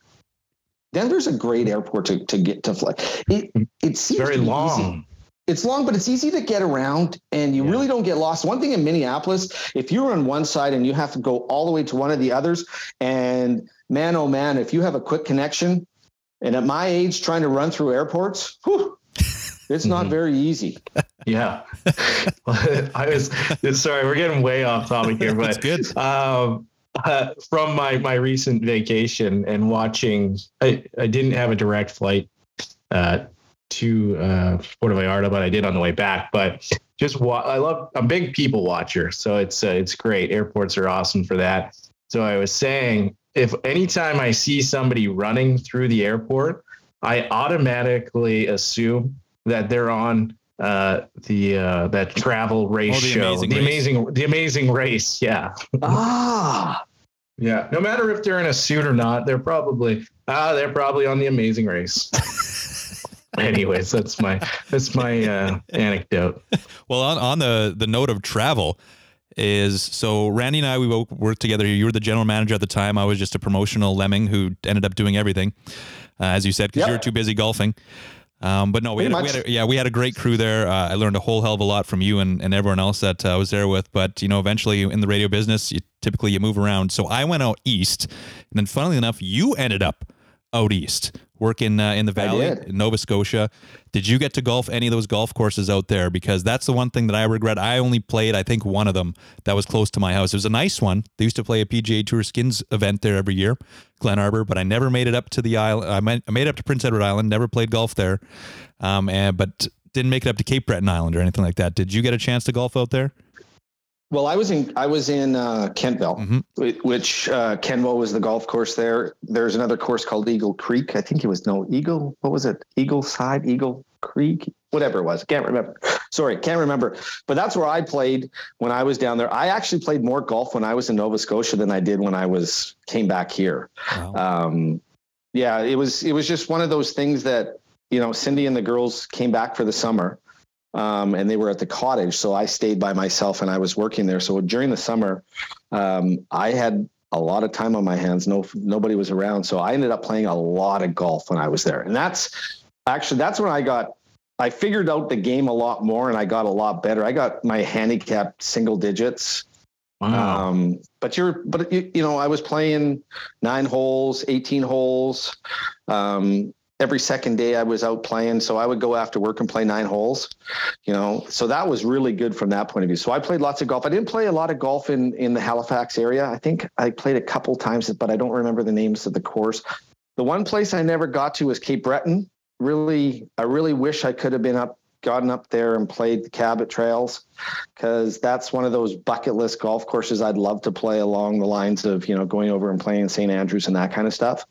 Denver's a great airport to get to fly. It seems very long. Easy. It's long, but it's easy to get around, and you really don't get lost. One thing in Minneapolis, if you're on one side and you have to go all the way to one of the others, and man, oh man, if you have a quick connection, and at my age, trying to run through airports, it's not very easy. Yeah. Sorry, we're getting way off topic here, but good. From my recent vacation and watching, I didn't have a direct flight to Puerto Vallarta, but I did on the way back. But just I'm a big people watcher, so it's great. Airports are awesome for that. So I was saying, if anytime I see somebody running through the airport, I automatically assume that they're on that travel race show, the amazing race. Yeah. Yeah. No matter if they're in a suit or not, they're probably on the amazing race. Anyways, that's my anecdote. Well, on the note of travel is, so Randy and I, we worked together here. You were the general manager at the time. I was just a promotional lemming who ended up doing everything, as you said, because you were too busy golfing. But no, we had a great crew there. I learned a whole hell of a lot from you and everyone else that I was there with. But, you know, eventually in the radio business, you typically move around. So I went out east, and then funnily enough, you ended up out east working in the Valley, in Nova Scotia. Did you get to golf any of those golf courses out there? Because that's the one thing that I regret. I only played, I think, one of them that was close to my house. It was a nice one. They used to play a PGA Tour Skins event there every year, Glen Arbor, but I never made it up to the island. I made it up to Prince Edward Island, never played golf there, but didn't make it up to Cape Breton Island or anything like that. Did you get a chance to golf out there? Well, I was in Kentville, mm-hmm. which Kentville was the golf course there. There's another course called Eagle Creek. I think it was Eagle Creek, whatever it was. Can't remember. But that's where I played when I was down there. I actually played more golf when I was in Nova Scotia than I did when I came back here. Wow. Yeah, it was just one of those things that, you know, Cindy and the girls came back for the summer. And they were at the cottage, so I stayed by myself and I was working there. So during the summer, I had a lot of time on my hands. Nobody was around. So I ended up playing a lot of golf when I was there. And that's when I figured out the game a lot more and I got a lot better. I got my handicap single digits. Wow. But I was playing 9 holes, 18 holes, every second day I was out playing. So I would go after work and play 9 holes, you know, so that was really good from that point of view. So I played lots of golf. I didn't play a lot of golf in the Halifax area. I think I played a couple times, but I don't remember the names of the course. The one place I never got to was Cape Breton. Really, I really wish I could have gotten up there and played the Cabot Trails, because that's one of those bucket list golf courses I'd love to play, along the lines of, you know, going over and playing St. Andrews and that kind of stuff.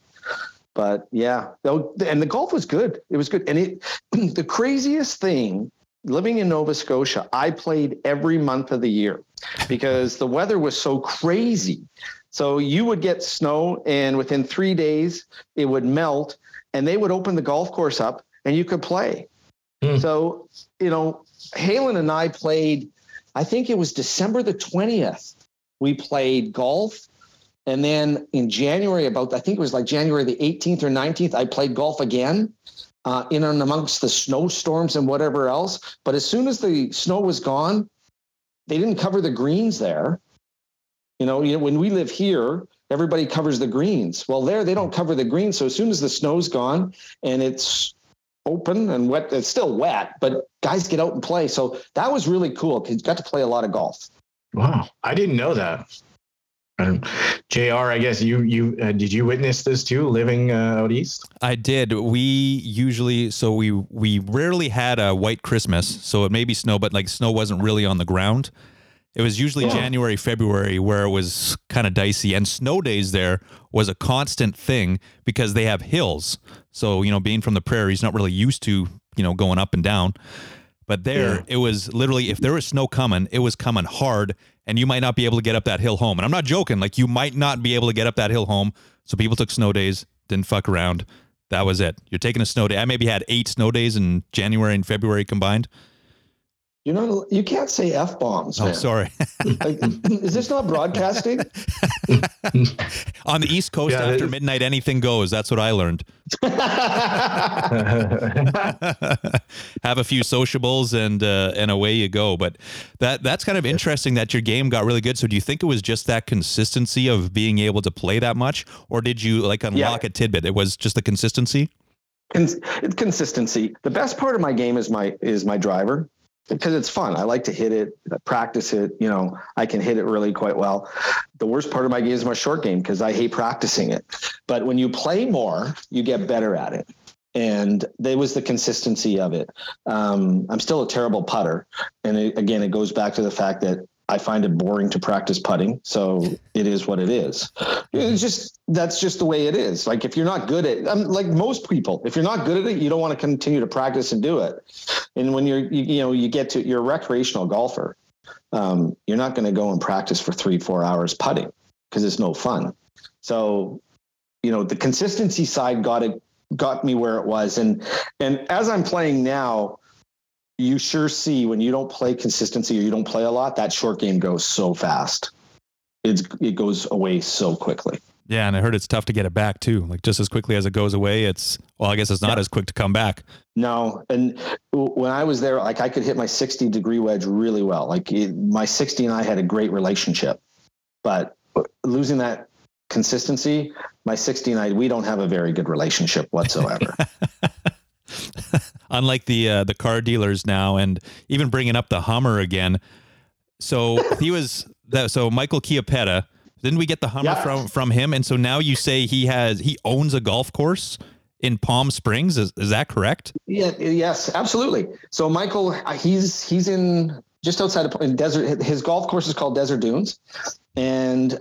But yeah, and the golf was good. It was good. And the craziest thing, living in Nova Scotia, I played every month of the year because the weather was so crazy. So you would get snow and within 3 days it would melt and they would open the golf course up and you could play. Mm. So, you know, Halen and I played, I think it was December the 20th. We played golf. And then in January, I think it was like January the 18th or 19th, I played golf again in and amongst the snowstorms and whatever else. But as soon as the snow was gone, they didn't cover the greens there. You know, when we live here, everybody covers the greens. Well, there, they don't cover the greens. So as soon as the snow's gone and it's open and wet, it's still wet, but guys get out and play. So that was really cool because got to play a lot of golf. Wow. I didn't know that. JR, I guess you did you witness this too, living out east? I did. We rarely had a white Christmas, so it may be snow, but like snow wasn't really on the ground. It was usually January, February where it was kind of dicey, and snow days there was a constant thing because they have hills. So, you know, being from the prairies, not really used to, you know, going up and down. But there, it was literally, if there was snow coming, it was coming hard, and you might not be able to get up that hill home. And I'm not joking. Like, you might not be able to get up that hill home. So people took snow days, didn't fuck around. That was it. You're taking a snow day. I maybe had 8 snow days in January and February combined. You know, you can't say F-bombs, man. Oh, sorry. Like, is this not broadcasting? On the East Coast, after midnight, anything goes. That's what I learned. Have a few sociables and away you go. But that's kind of interesting that your game got really good. So do you think it was just that consistency of being able to play that much? Or did you like unlock a tidbit? It was just the consistency? It's consistency. The best part of my game is my driver. because it's fun. I like to hit it, practice it. You know, I can hit it really quite well. The worst part of my game is my short game because I hate practicing it. But when you play more, you get better at it. And there was the consistency of it. I'm still a terrible putter. And it goes back to the fact that I find it boring to practice putting. So it is what it is. It's just, that's just the way it is. Like if you're not good at, like most people, if you're not good at it, you don't want to continue to practice and do it. And when you're a recreational golfer, you're not going to go and practice for 3-4 hours putting because it's no fun. So, you know, the consistency side got me where it was. And as I'm playing now, you sure see when you don't play consistency or you don't play a lot, that short game goes so fast. It goes away so quickly. Yeah. And I heard it's tough to get it back too. Like just as quickly as it goes away, I guess it's not as quick to come back. No. And when I was there, like I could hit my 60 degree wedge really well. Like my 60 and I had a great relationship, but losing that consistency, my 60 and I, we don't have a very good relationship whatsoever. Unlike the car dealers now, and even bringing up the Hummer again. So so Michael Chiappetta, didn't we get the Hummer from him? And so now you say he owns a golf course in Palm Springs. Is that correct? Yeah. Yes, absolutely. So Michael, he's in just outside of Desert. His golf course is called Desert Dunes, and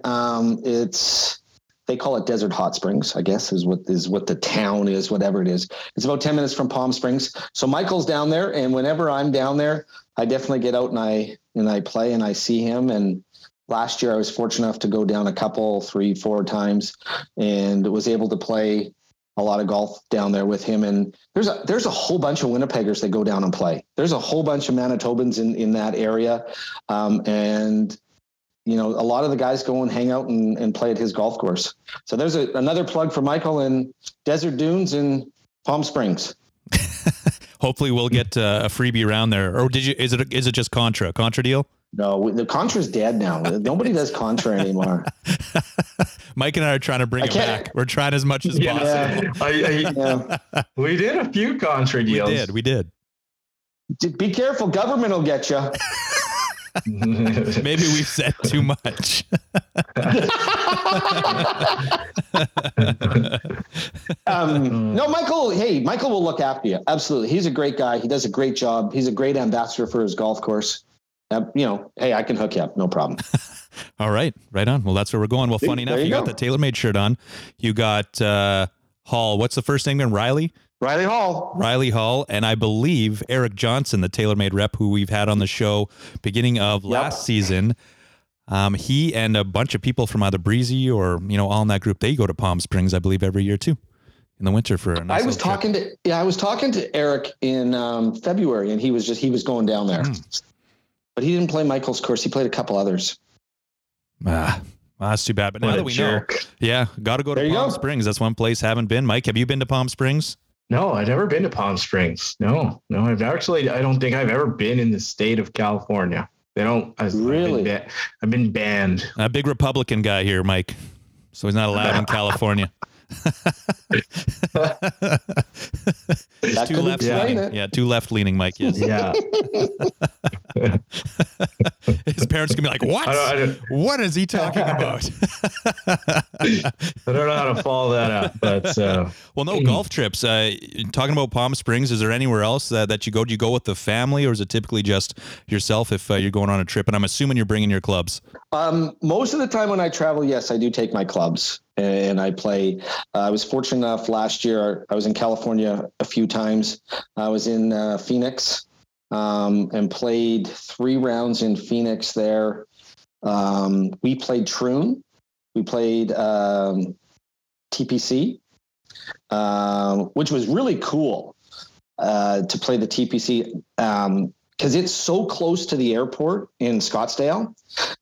they call it Desert Hot Springs, I guess, is what the town is, whatever it is. It's about 10 minutes from Palm Springs. So Michael's down there, and whenever I'm down there, I definitely get out and I play and I see him. And last year I was fortunate enough to go down a couple, 3-4 times, and was able to play a lot of golf down there with him. And there's a whole bunch of Winnipeggers that go down and play. There's a whole bunch of Manitobans in that area. And you know, a lot of the guys go and hang out and play at his golf course. So there's another plug for Michael in Desert Dunes in Palm Springs. Hopefully we'll get a freebie round there. Or is it just Contra deal? No, the Contra's dead now. Nobody does Contra anymore. Mike and I are trying to bring it back. We're trying as much as possible. We did a few Contra deals. We did. Be careful. Government will get you. Maybe we've said too much. No, Michael. Hey, Michael will look after you. Absolutely, he's a great guy. He does a great job. He's a great ambassador for his golf course. You know, hey, I can hook you up, no problem. All right, right on. Well, that's where we're going. Well, funny enough, you got the TaylorMade shirt on. You got Hall. What's the first name? Then Riley. Riley Hall, and I believe Eric Johnson, the TaylorMade rep who we've had on the show beginning of last season. He and a bunch of people from either Breezy or, you know, all in that group, they go to Palm Springs, I believe, every year too in the winter for a nice I was talking to Eric in February, and he was going down there. But he didn't play Michael's course. He played a couple others. That's too bad. But now that we know, got to go to Palm Springs. That's one place I haven't been. Mike, have you been to Palm Springs? No, I've never been to Palm Springs. No, I don't think I've ever been in the state of California. I've been banned. A big Republican guy here, Mike. So he's not allowed in California. Too left-leaning, Mike. Yes. Yeah. His parents can be like, "What? What is he talking about?" I don't know how to follow that up. But golf trips. Talking about Palm Springs, is there anywhere else that you go? Do you go with the family, or is it typically just yourself if you're going on a trip? And I'm assuming you're bringing your clubs. Most of the time when I travel, yes, I do take my clubs. And I play, I was fortunate enough last year, I was in California a few times. I was in Phoenix and played 3 rounds in Phoenix there. We played Troon. We played TPC, which was really cool to play the TPC because it's so close to the airport in Scottsdale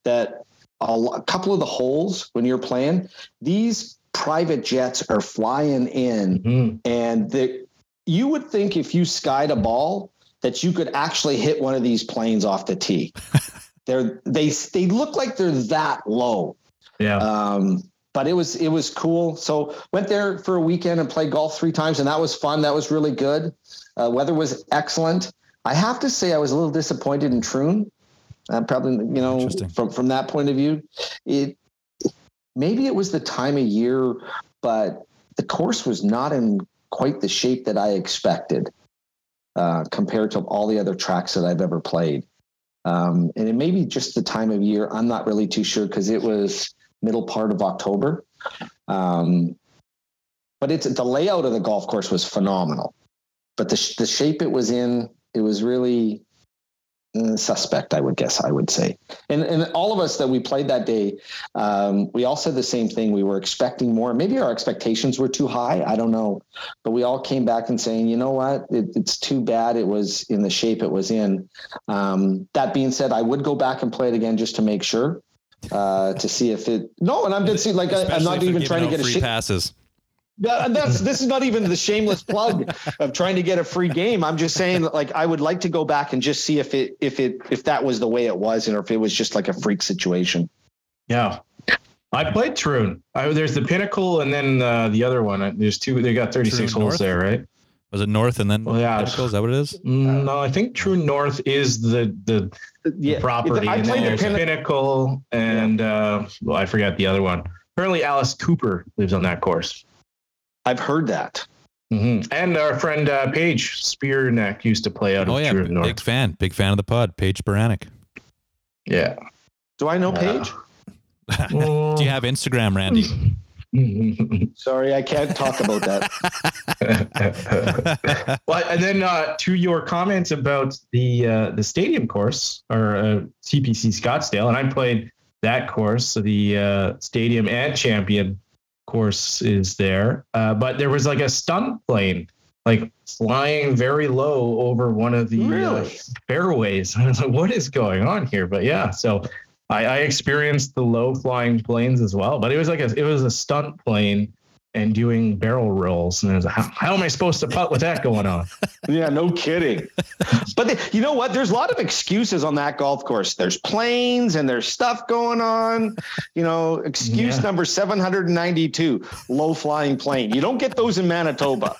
that a couple of the holes when you're playing, these private jets are flying in and you would think if you skied a ball that you could actually hit one of these planes off the tee. They look like they're that low. Yeah. But it was cool. So went there for a weekend and played golf 3 times, and that was fun. That was really good. Weather was excellent. I have to say I was a little disappointed in Troon. Probably, you know, from that point of view, maybe it was the time of year, but the course was not in quite the shape that I expected compared to all the other tracks that I've ever played. And it may be just the time of year. I'm not really too sure because it was middle part of October. But the layout of the golf course was phenomenal. But the shape it was in, it was really suspect, I would say. And all of us that we played that day, we all said the same thing. We were expecting more. Maybe our expectations were too high. I don't know. But we all came back and saying, you know what? It's too bad it was in the shape it was in. That being said, I would go back and play it again just to make sure, to see if it... No, and I'm just like, I'm not even trying to get a free passes. This is not even the shameless plug of trying to get a free game. I'm just saying that, like, I would like to go back and just see if that was the way it was, and or if it was just like a freak situation. Yeah, I played Troon. There's the Pinnacle and then the other one. There's two. They got 36 holes there, right? Was it North and then Pinnacle? Is that what it is? No, I think Troon North is the property. I played the Pinnacle and I forgot the other one. Apparently, Alice Cooper lives on that course. I've heard that. Mm-hmm. And our friend Paige Spearneck used to play out of Troon North. Big fan of the pod, Paige Baranek. Yeah. Do I know Paige? Do you have Instagram, Randy? Sorry, I can't talk about that. Well, and then to your comments about the stadium course or TPC Scottsdale, and I played that course, so the stadium and champion course is there, but there was like a stunt plane like flying very low over one of the fairways. I was like, what is going on here? But yeah, so I experienced the low flying planes as well, but it was like a stunt plane and doing barrel rolls, and I was like, how am I supposed to putt with that going on? Yeah, no kidding. But you know what? There's a lot of excuses on that golf course. There's planes and there's stuff going on. You know, excuse number 792: low flying plane. You don't get those in Manitoba.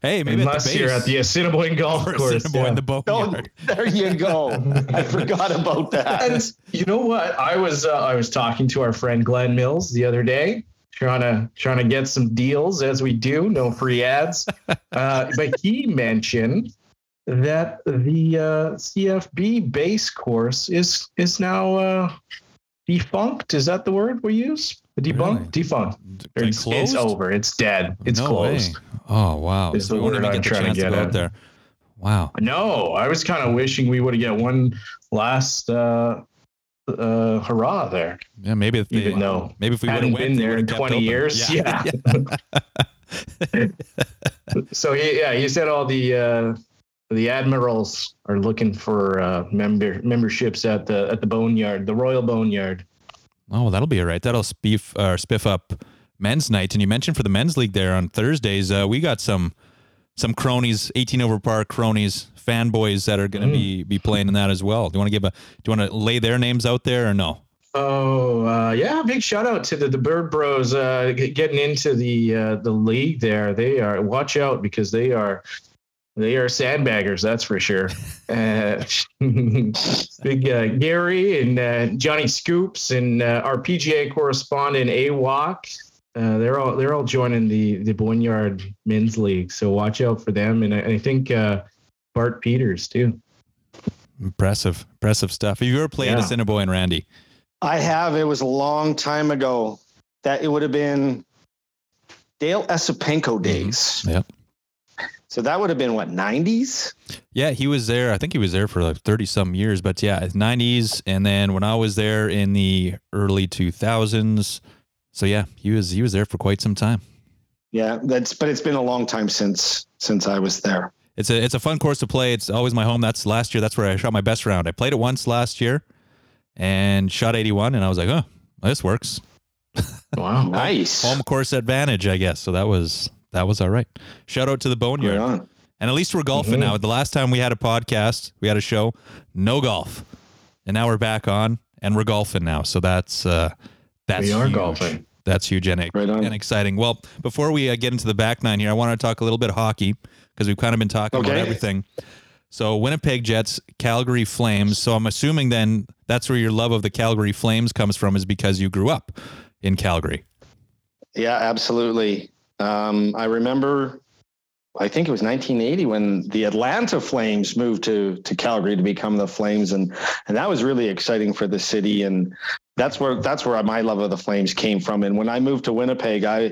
Hey, maybe unless you're at the Assiniboine golf course. Assiniboine, the boatyard. There you go. I forgot about that. And you know what? I was talking to our friend Glenn Mills the other day. Trying to get some deals, as we do, no free ads. But he mentioned that the CFB base course is now defunct. Is that the word we use? Defunct. It's over. It's dead. It's closed. Way. Oh wow! It's the word I'm trying to get out there. Wow. No, I was kind of wishing we would have got one last. Hurrah there. Yeah, maybe maybe if we hadn't been there in 20 years. Yeah. So he said all the admirals are looking for memberships at the boneyard, the Royal Boneyard. Oh, well, that'll be all right. That'll spiff up men's night. And you mentioned for the men's league there on Thursdays, we got some cronies, 18 over par cronies, fanboys that are going to be playing in that as well. Do you want to lay their names out there or no? Oh, yeah. Big shout out to the Bird Bros getting into the league there. They are, watch out, because they are sandbaggers. That's for sure. Big Gary and Johnny Scoops and our PGA correspondent AWOC. They're all joining the Boneyard Men's League, so watch out for them. And I think Bart Peters too. Impressive stuff. Have you ever played Assiniboine, Randy? I have. It was a long time ago. That it would have been Dale Esopenko days. Yep. So that would have been what, 90s? Yeah, he was there. I think he was there for like 30 some years. But yeah, 90s, and then when I was there in the early 2000s. So yeah, he was there for quite some time. Yeah, but it's been a long time since I was there. It's a fun course to play. It's always my home. That's last year. That's where I shot my best round. I played it once last year and shot 81, and I was like, oh, this works. Wow, nice. Home course advantage, I guess. So that was all right. Shout out to the Boneyard. And at least we're golfing now. The last time we had a podcast, we had a show, no golf, and now we're back on and we're golfing now. So that's we are huge. Golfing. That's huge and exciting. Well, before we get into the back nine here, I want to talk a little bit of hockey because we've kind of been talking about everything. So Winnipeg Jets, Calgary Flames. So I'm assuming then that's where your love of the Calgary Flames comes from, is because you grew up in Calgary. Yeah, absolutely. I remember, I think it was 1980 when the Atlanta Flames moved to Calgary to become the Flames. And that was really exciting for the city. And that's where my love of the Flames came from. And when I moved to Winnipeg, I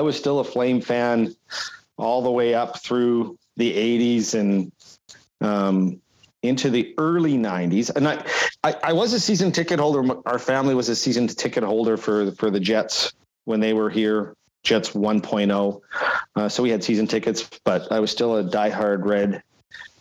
was still a Flame fan all the way up through the 80s and into the early 90s. And I was a season ticket holder. Our family was a season ticket holder for the Jets when they were here. Jets 1.0. So we had season tickets, but I was still a diehard red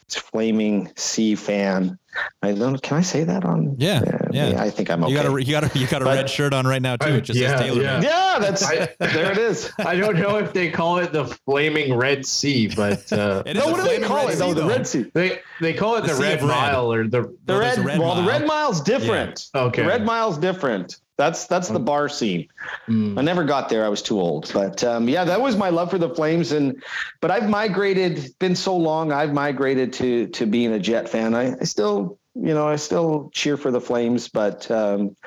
flaming sea fan. Can I say that on? Yeah. Yeah. I think I'm okay. You got a red shirt on right now too. It just says TaylorMade. Yeah. There it is. I don't know if they call it the flaming Red Sea, but, no, what do they call it though? The Red Sea. They call it the Red Mile or the Red Mile's different. Yeah. Okay. The Red Mile's different. That's the bar scene. I never got there. I was too old, but that was my love for the Flames. But I've migrated, been so long. I've migrated to being a Jet fan. I still cheer for the Flames, but I'm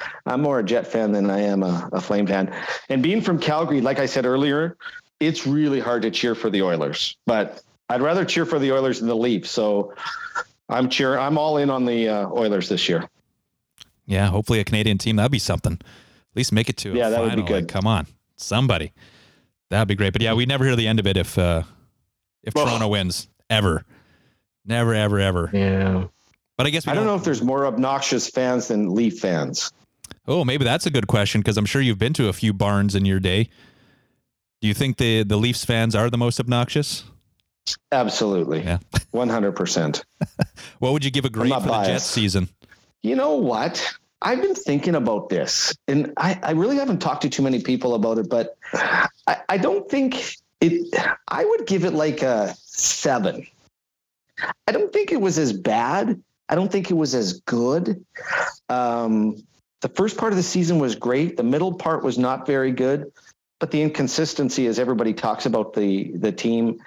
more a Jet fan than I am a Flame fan. And being from Calgary, like I said earlier, it's really hard to cheer for the Oilers, but I'd rather cheer for the Oilers than the Leafs. So I'm all in on the Oilers this year. Yeah, hopefully a Canadian team. That'd be something. At least make it to a final. That would be good. Like, come on, somebody. That'd be great. But yeah, we never hear the end of it if Toronto wins ever, never, ever, ever. Yeah. But I guess I don't know if there's more obnoxious fans than Leaf fans. Oh, maybe that's a good question, because I'm sure you've been to a few barns in your day. Do you think the Leafs fans are the most obnoxious? Absolutely. Yeah. 100%. What would you give a grade for the Jets season? You know what? I've been thinking about this, and I really haven't talked to too many people about it, but I don't think I would give it like a 7. I don't think it was as bad. I don't think it was as good. The first part of the season was great. The middle part was not very good, but the inconsistency, as everybody talks about the team,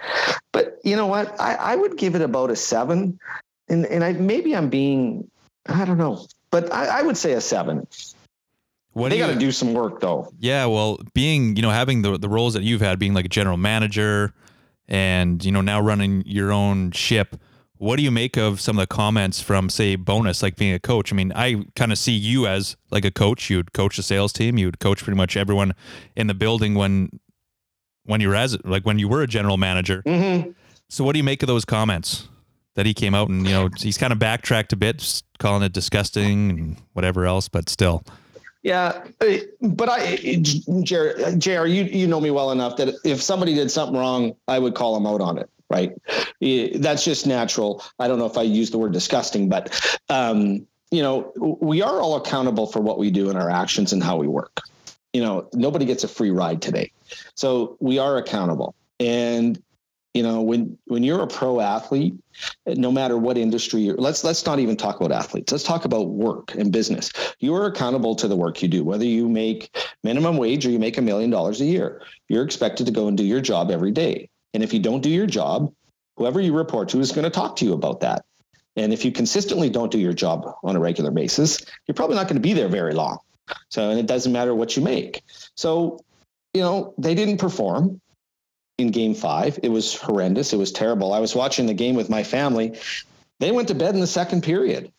but you know what? I would give it about a 7, and maybe I'm being, I don't know, but I would say a 7. They got to do some work though. Yeah. Well, having the roles that you've had, being like a general manager and, now running your own ship, what do you make of some of the comments from, say, Bonus, like being a coach? I mean, I kind of see you as like a coach. You'd coach the sales team. You would coach pretty much everyone in the building when you were a general manager. Mm-hmm. So what do you make of those comments that he came out and, he's kind of backtracked a bit, calling it disgusting and whatever else, but still. Yeah. But JR, you know me well enough that if somebody did something wrong, I would call him out on it. Right. That's just natural. I don't know if I use the word disgusting, but we are all accountable for what we do in our actions and how we work. Nobody gets a free ride today. So we are accountable. And when you're a pro athlete, no matter what industry let's not even talk about athletes. Let's talk about work and business. You are accountable to the work you do, whether you make minimum wage or you make $1 million a year. You're expected to go and do your job every day. And if you don't do your job, whoever you report to is going to talk to you about that. And if you consistently don't do your job on a regular basis, you're probably not going to be there very long. So, and it doesn't matter what you make. So, they didn't perform. In Game 5, it was horrendous. It was terrible. I was watching the game with my family. They went to bed in the second period.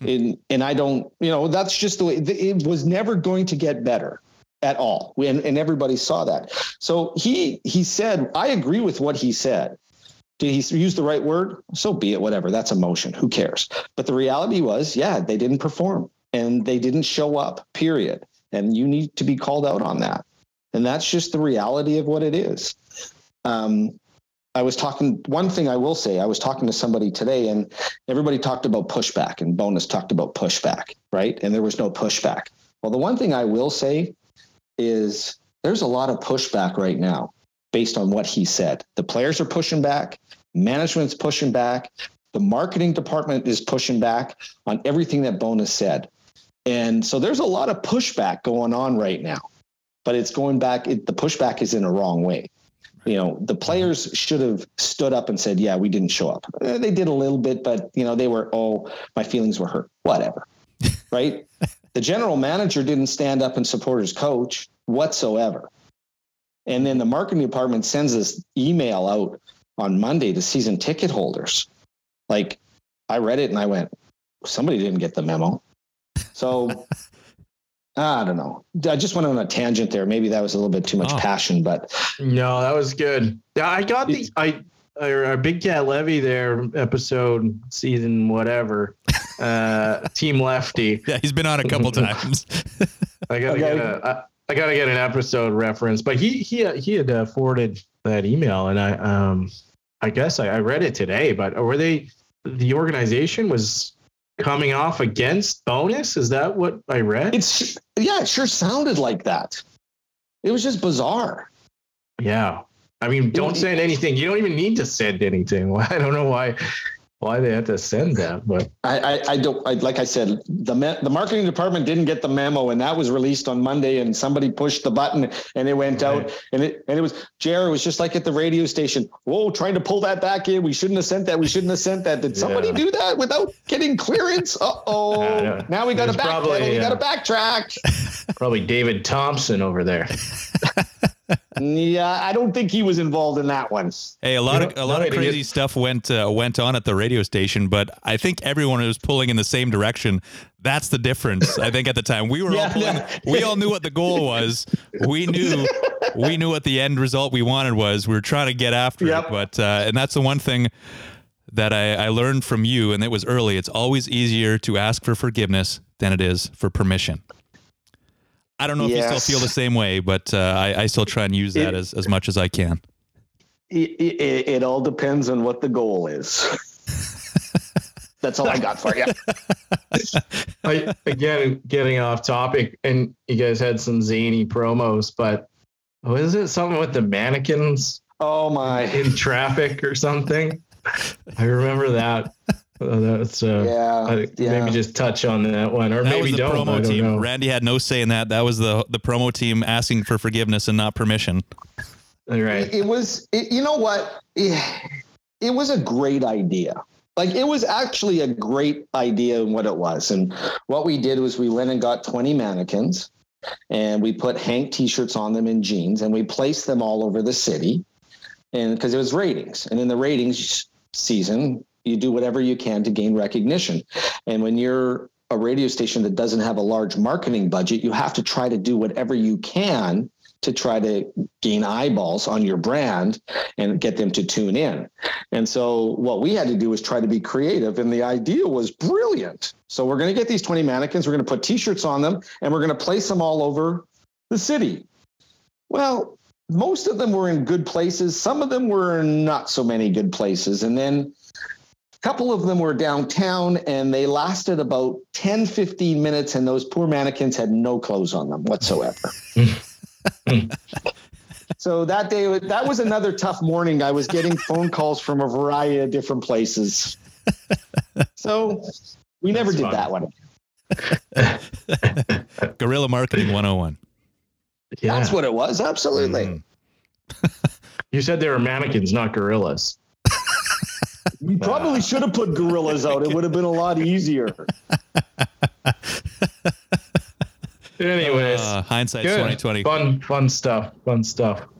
And I don't, that's just the way it was, never going to get better at all. And everybody saw that. So he said, I agree with what he said. Did he use the right word? So be it, whatever. That's emotion. Who cares? But the reality was, they didn't perform and they didn't show up, period. And you need to be called out on that. And that's just the reality of what it is. One thing I will say, I was talking to somebody today and everybody talked about pushback and Bonus talked about pushback, right? And there was no pushback. Well, the one thing I will say is there's a lot of pushback right now based on what he said. The players are pushing back, management's pushing back, the marketing department is pushing back on everything that Bonus said. And so there's a lot of pushback going on right now, but the pushback is in a wrong way. you know, the players should have stood up and said, yeah, we didn't show up. They did a little bit, but, you know, they were, oh, my feelings were hurt, whatever. Right. The general manager didn't stand up and support his coach whatsoever. And then the marketing department sends this email out on Monday to season ticket holders. Like, I read it and I went, somebody didn't get the memo. So I don't know. I just went on a tangent there. Maybe that was a little bit too much passion, but no, that was good. Yeah, I got the our Big Cat Levy there episode season whatever. Team Lefty. Yeah, he's been on a couple times. I gotta get an episode reference, but he had forwarded that email, and I guess I read it today. But were they? The organization was coming off against bonus. Is that what I read? It sure sounded like that. It was just bizarre. Yeah, I mean, don't send anything. You don't even need to send anything. I don't know why they had to send that, but I don't, like I said, the marketing department didn't get the memo, and that was released on Monday, and somebody pushed the button and it went out, and it was Jared was just like at the radio station, whoa, trying to pull that back in. We shouldn't have sent that. Did somebody do that without getting clearance? Uh-oh. Now we got to backtrack. Probably David Thompson over there. Yeah, I don't think he was involved in that one. Hey, a lot of crazy stuff went on at the radio station, but I think everyone was pulling in the same direction. That's the difference. I think at the time we were all pulling. We all knew what the goal was. We knew what the end result we wanted was. We were trying to get after it, but and that's the one thing that I learned from you, and it was early. It's always easier to ask for forgiveness than it is for permission. I don't know if you still feel the same way, but I still try and use that as much as I can. It all depends on what the goal is. That's all I got for you. Again, getting off topic, and you guys had some zany promos, but was it something with the mannequins? Oh, my. In traffic or something? I remember that. Oh, that's maybe just touch on that one, or that maybe was the don't. Promo team. Know. Randy had no say in that. That was the promo team asking for forgiveness and not permission. All right. It was, you know what? It was a great idea. Like, it was actually a great idea in what it was. And what we did was we went and got 20 mannequins, and we put Hank t-shirts on them and jeans, and we placed them all over the city, and because it was ratings, and in the ratings season, you do whatever you can to gain recognition. And when you're a radio station that doesn't have a large marketing budget, you have to try to do whatever you can to try to gain eyeballs on your brand and get them to tune in. And so what we had to do was try to be creative, and the idea was brilliant. So we're going to get these 20 mannequins, we're going to put t-shirts on them, and we're going to place them all over the city. Well, most of them were in good places. Some of them were in not so many good places. And then couple of them were downtown, and they lasted about 10, 15 minutes, and those poor mannequins had no clothes on them whatsoever. So that day, that was another tough morning. I was getting phone calls from a variety of different places. So we never did that one. Guerrilla marketing 101. Yeah. That's what it was. Absolutely. Mm. You said they were mannequins, not gorillas. We probably should have put gorillas out. It would have been a lot easier. Anyways, hindsight 2020. Fun stuff.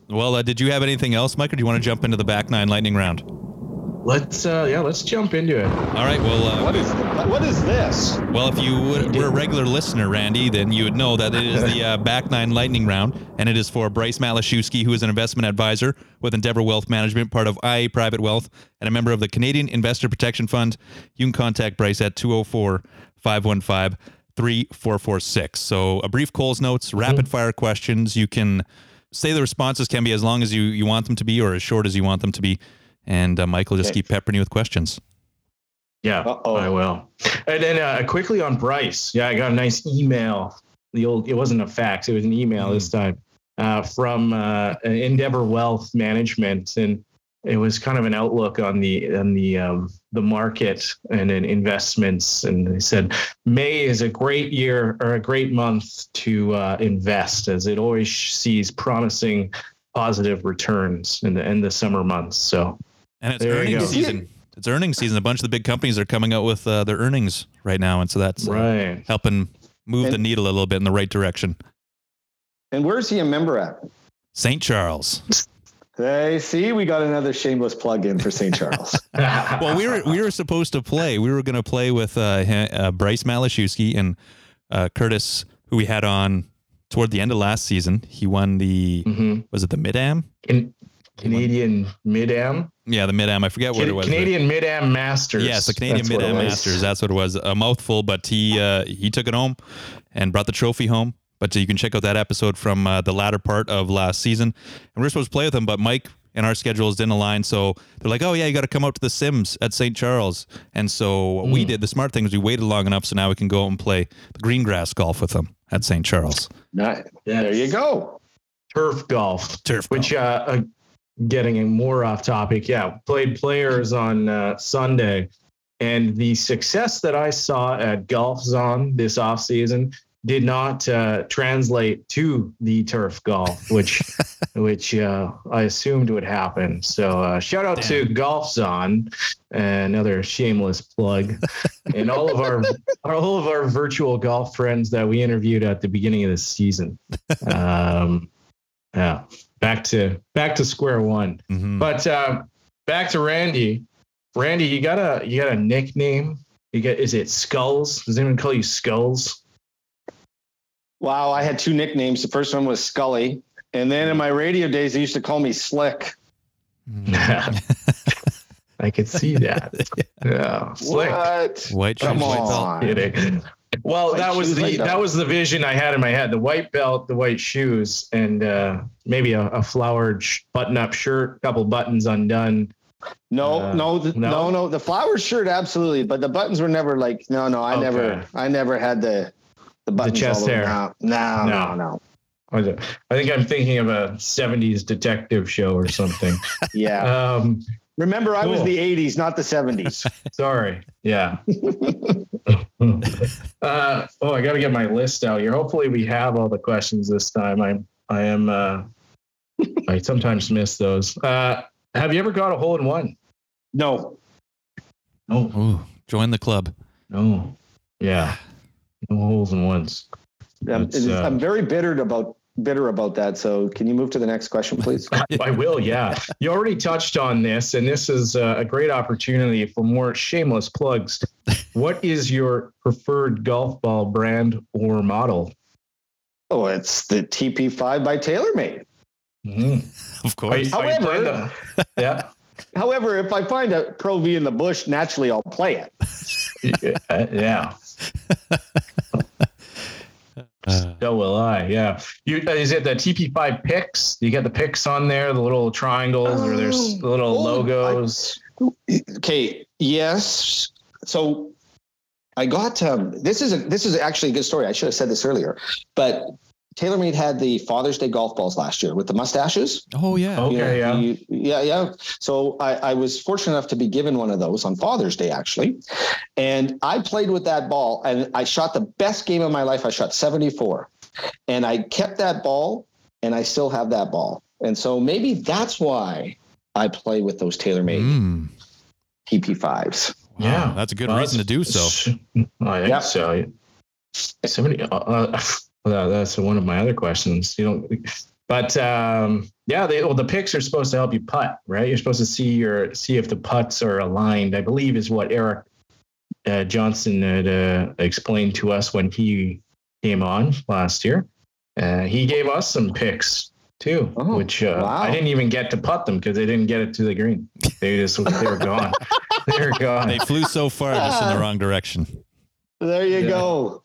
Well, did you have anything else, Mike, or do you want to jump into the back nine lightning round? Let's jump into it. All right. Well, what is this? Well, if you were a regular listener, Randy, then you would know that it is the back nine lightning round, and it is for Bryce Matlashewski, who is an investment advisor with Endeavour Wealth Management, part of IA Private Wealth, and a member of the Canadian Investor Protection Fund. You can contact Bryce at 204-515-3446. So a brief Coles notes, rapid fire questions. You can say the responses can be as long as you want them to be, or as short as you want them to be. And Mike will just keep peppering you with questions. Yeah, I will. And then quickly on Bryce. Yeah, I got a nice email. It wasn't a fax. It was an email this time from Endeavour Wealth Management. And it was kind of an outlook on the market and in investments. And they said, May is a great year or a great month to invest, as it always sees promising positive returns in the summer months. So, and it's earnings season. It's earnings season. A bunch of the big companies are coming out with their earnings right now, and so that's helping move the needle a little bit in the right direction. And where's he a member at? St. Charles. They see, we got another shameless plug in for St. Charles. Well, we were supposed to play. We were going to play with Bryce Matlashewski and Curtis, who we had on toward the end of last season. He won the was it the Mid-Am? Canadian Mid-Am? Yeah, the Mid-Am. I forget what it was. Canadian Mid-Am Masters. Yes, the Canadian Mid-Am Masters. That's what it was. A mouthful, but he took it home and brought the trophy home. But you can check out that episode from the latter part of last season. And we were supposed to play with them, but Mike and our schedules didn't align. So they're like, oh, yeah, you got to come out to the Sims at St. Charles. And so what we did, the smart thing is we waited long enough. So now we can go out and play the green grass golf with them at St. Charles. Nice. Yes. There you go. Turf golf. Which getting more off topic. Yeah. Played players on Sunday. And the success that I saw at Golf Zone this offseason did not translate to the turf golf, which I assumed would happen. So shout out to Golf Zone, another shameless plug, and all of our virtual golf friends that we interviewed at the beginning of this season. Yeah, back to square one. Mm-hmm. But back to Randy. Randy, you got a nickname? Is it Skulls? Does anyone call you Skulls? Wow, I had two nicknames. The first one was Scully. And then in my radio days, they used to call me Slick. I could see that. Yeah. Slick. What? White shoes, white belt. Well, that was the vision I had in my head. The white belt, the white shoes, and maybe a flowered button-up shirt, couple buttons undone. No. The flowered shirt, absolutely. But the buttons were never like, I never had the chest hair. No. I think I'm thinking of a 70s detective show or something. Yeah. Remember, I was the 80s, not the 70s. Sorry. Yeah. I got to get my list out here. Hopefully we have all the questions this time. I sometimes miss those. Have you ever got a hole-in-one? No. Ooh, join the club. No. Yeah. No holes in ones. I'm very bitter about that. So can you move to the next question, please? I will. Yeah. You already touched on this, and this is a great opportunity for more shameless plugs. What is your preferred golf ball brand or model? Oh, it's the TP5 by TaylorMade. Mm-hmm. Of course. However, yeah. However, if I find a Pro V in the bush, naturally I'll play it. Yeah. So will I. Yeah. Is it the TP5 picks? You get the picks on there, the little triangles, or there's the little logos. Okay. Yes. So I got this is actually a good story. I should have said this earlier, but TaylorMade had the Father's Day golf balls last year with the mustaches. Oh yeah. Okay. Yeah. So I was fortunate enough to be given one of those on Father's Day actually. And I played with that ball and I shot the best game of my life. I shot 74 and I kept that ball and I still have that ball. And so maybe that's why I play with those TaylorMade TP5s. Wow, yeah. That's a good reason to do so. I think so. Somebody, that's one of my other questions. The picks are supposed to help you putt, right? You're supposed to see if the putts are aligned, I believe is what Eric Johnson had explained to us when he came on last year. He gave us some picks too, which I didn't even get to putt them because they didn't get it to the green. They were gone. They're gone. They flew so far just in the wrong direction. There you go.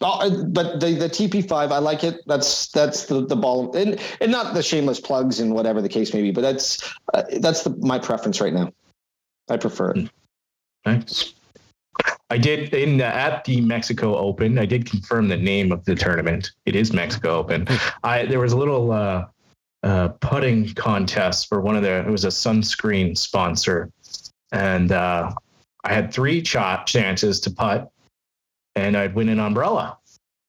Oh, but the TP5, I like it. That's the ball, and not the shameless plugs and whatever the case may be. But that's my preference right now. I prefer it. Thanks. I did at the Mexico Open. I did confirm the name of the tournament. It is Mexico Open. There was a little putting contest for one of it was a sunscreen sponsor, and I had three chances to putt. And I'd win an umbrella.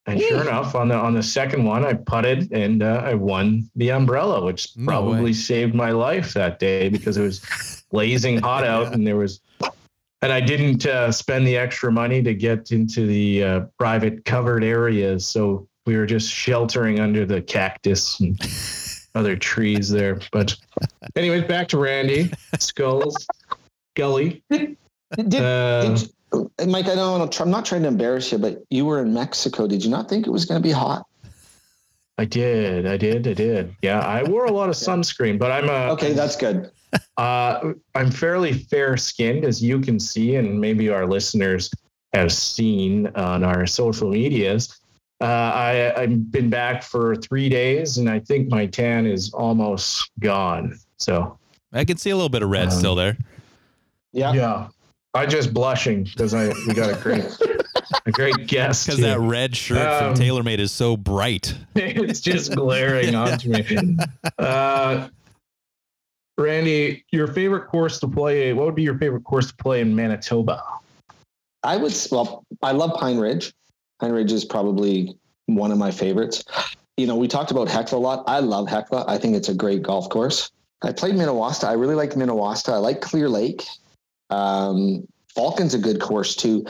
And sure enough, on the second one, I putted and I won the umbrella, which probably saved my life that day because it was blazing hot out, and there was. And I didn't spend the extra money to get into the private covered areas, so we were just sheltering under the cactus and other trees there. But, anyways, back to Randy Skulsky. Did Mike, I don't. I'm not trying to embarrass you, but you were in Mexico. Did you not think it was going to be hot? I did. Yeah, I wore a lot of sunscreen, but okay, that's good. I'm fairly fair-skinned, as you can see, and maybe our listeners have seen on our social medias. I've been back for 3 days, and I think my tan is almost gone. So I can see a little bit of red still there. Yeah. I'm just blushing because we got a great guest. Because that red shirt from TaylorMade is so bright. It's just glaring onto me. Randy, your favorite course to play, what would be your favorite course to play in Manitoba? I love Pine Ridge. Pine Ridge is probably one of my favorites. You know, we talked about Hecla a lot. I love Hecla. I think it's a great golf course. I played Minnewasta. I really like Minnewasta. I like Clear Lake. Falcon's a good course too.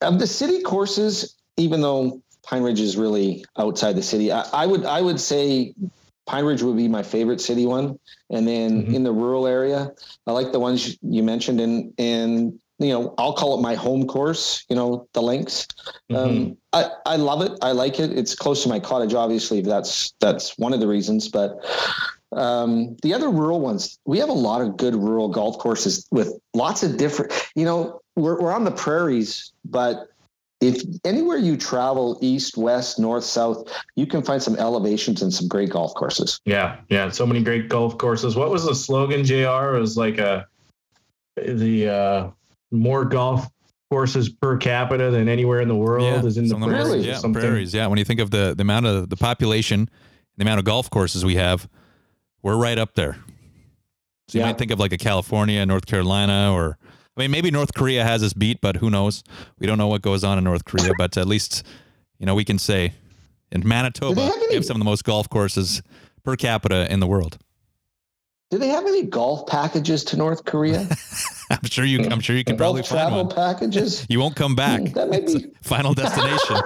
Of the city courses, even though Pine Ridge is really outside the city, I would say Pine Ridge would be my favorite city one. And then in the rural area, I like the ones you mentioned and, you know, I'll call it my home course, you know, the Links. I love it. I like it. It's close to my cottage, obviously. That's one of the reasons, but the other rural ones, we have a lot of good rural golf courses with lots of different, you know, we're on the prairies, but if anywhere you travel, east, west, north, south, you can find some elevations and some great golf courses. Yeah. So many great golf courses. What was the slogan, JR? It was like the more golf courses per capita than anywhere in the world is in the prairies. Yeah, prairies. Yeah. When you think of the amount of the population, the amount of golf courses we have, we're right up there. So you might think of like a California, North Carolina, or I mean, maybe North Korea has us beat, but who knows? We don't know what goes on in North Korea, but at least, you know, we can say in Manitoba, we have some of the most golf courses per capita in the world. Do they have any golf packages to North Korea? I'm sure you can probably find travel one. Packages. You won't come back. That may be final destination.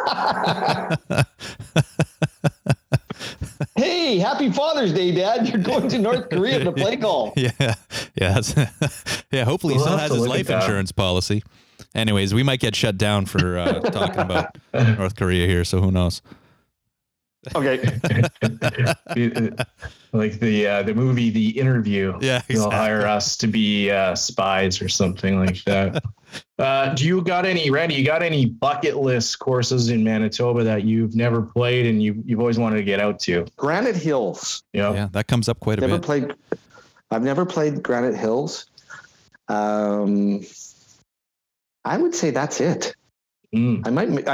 Hey, happy Father's Day, Dad. You're going to North Korea to play golf. Yeah. Hopefully he still has his life insurance policy. Anyways, we might get shut down for talking about North Korea here, so who knows? Okay. Like the movie The Interview. Yeah, exactly. They'll hire us to be spies or something like that. Randy, you got any bucket list courses in Manitoba that you've never played and you've always wanted to get out to? Granite Hills. Yeah, that comes up quite a bit. I've never played Granite Hills. I would say that's it. I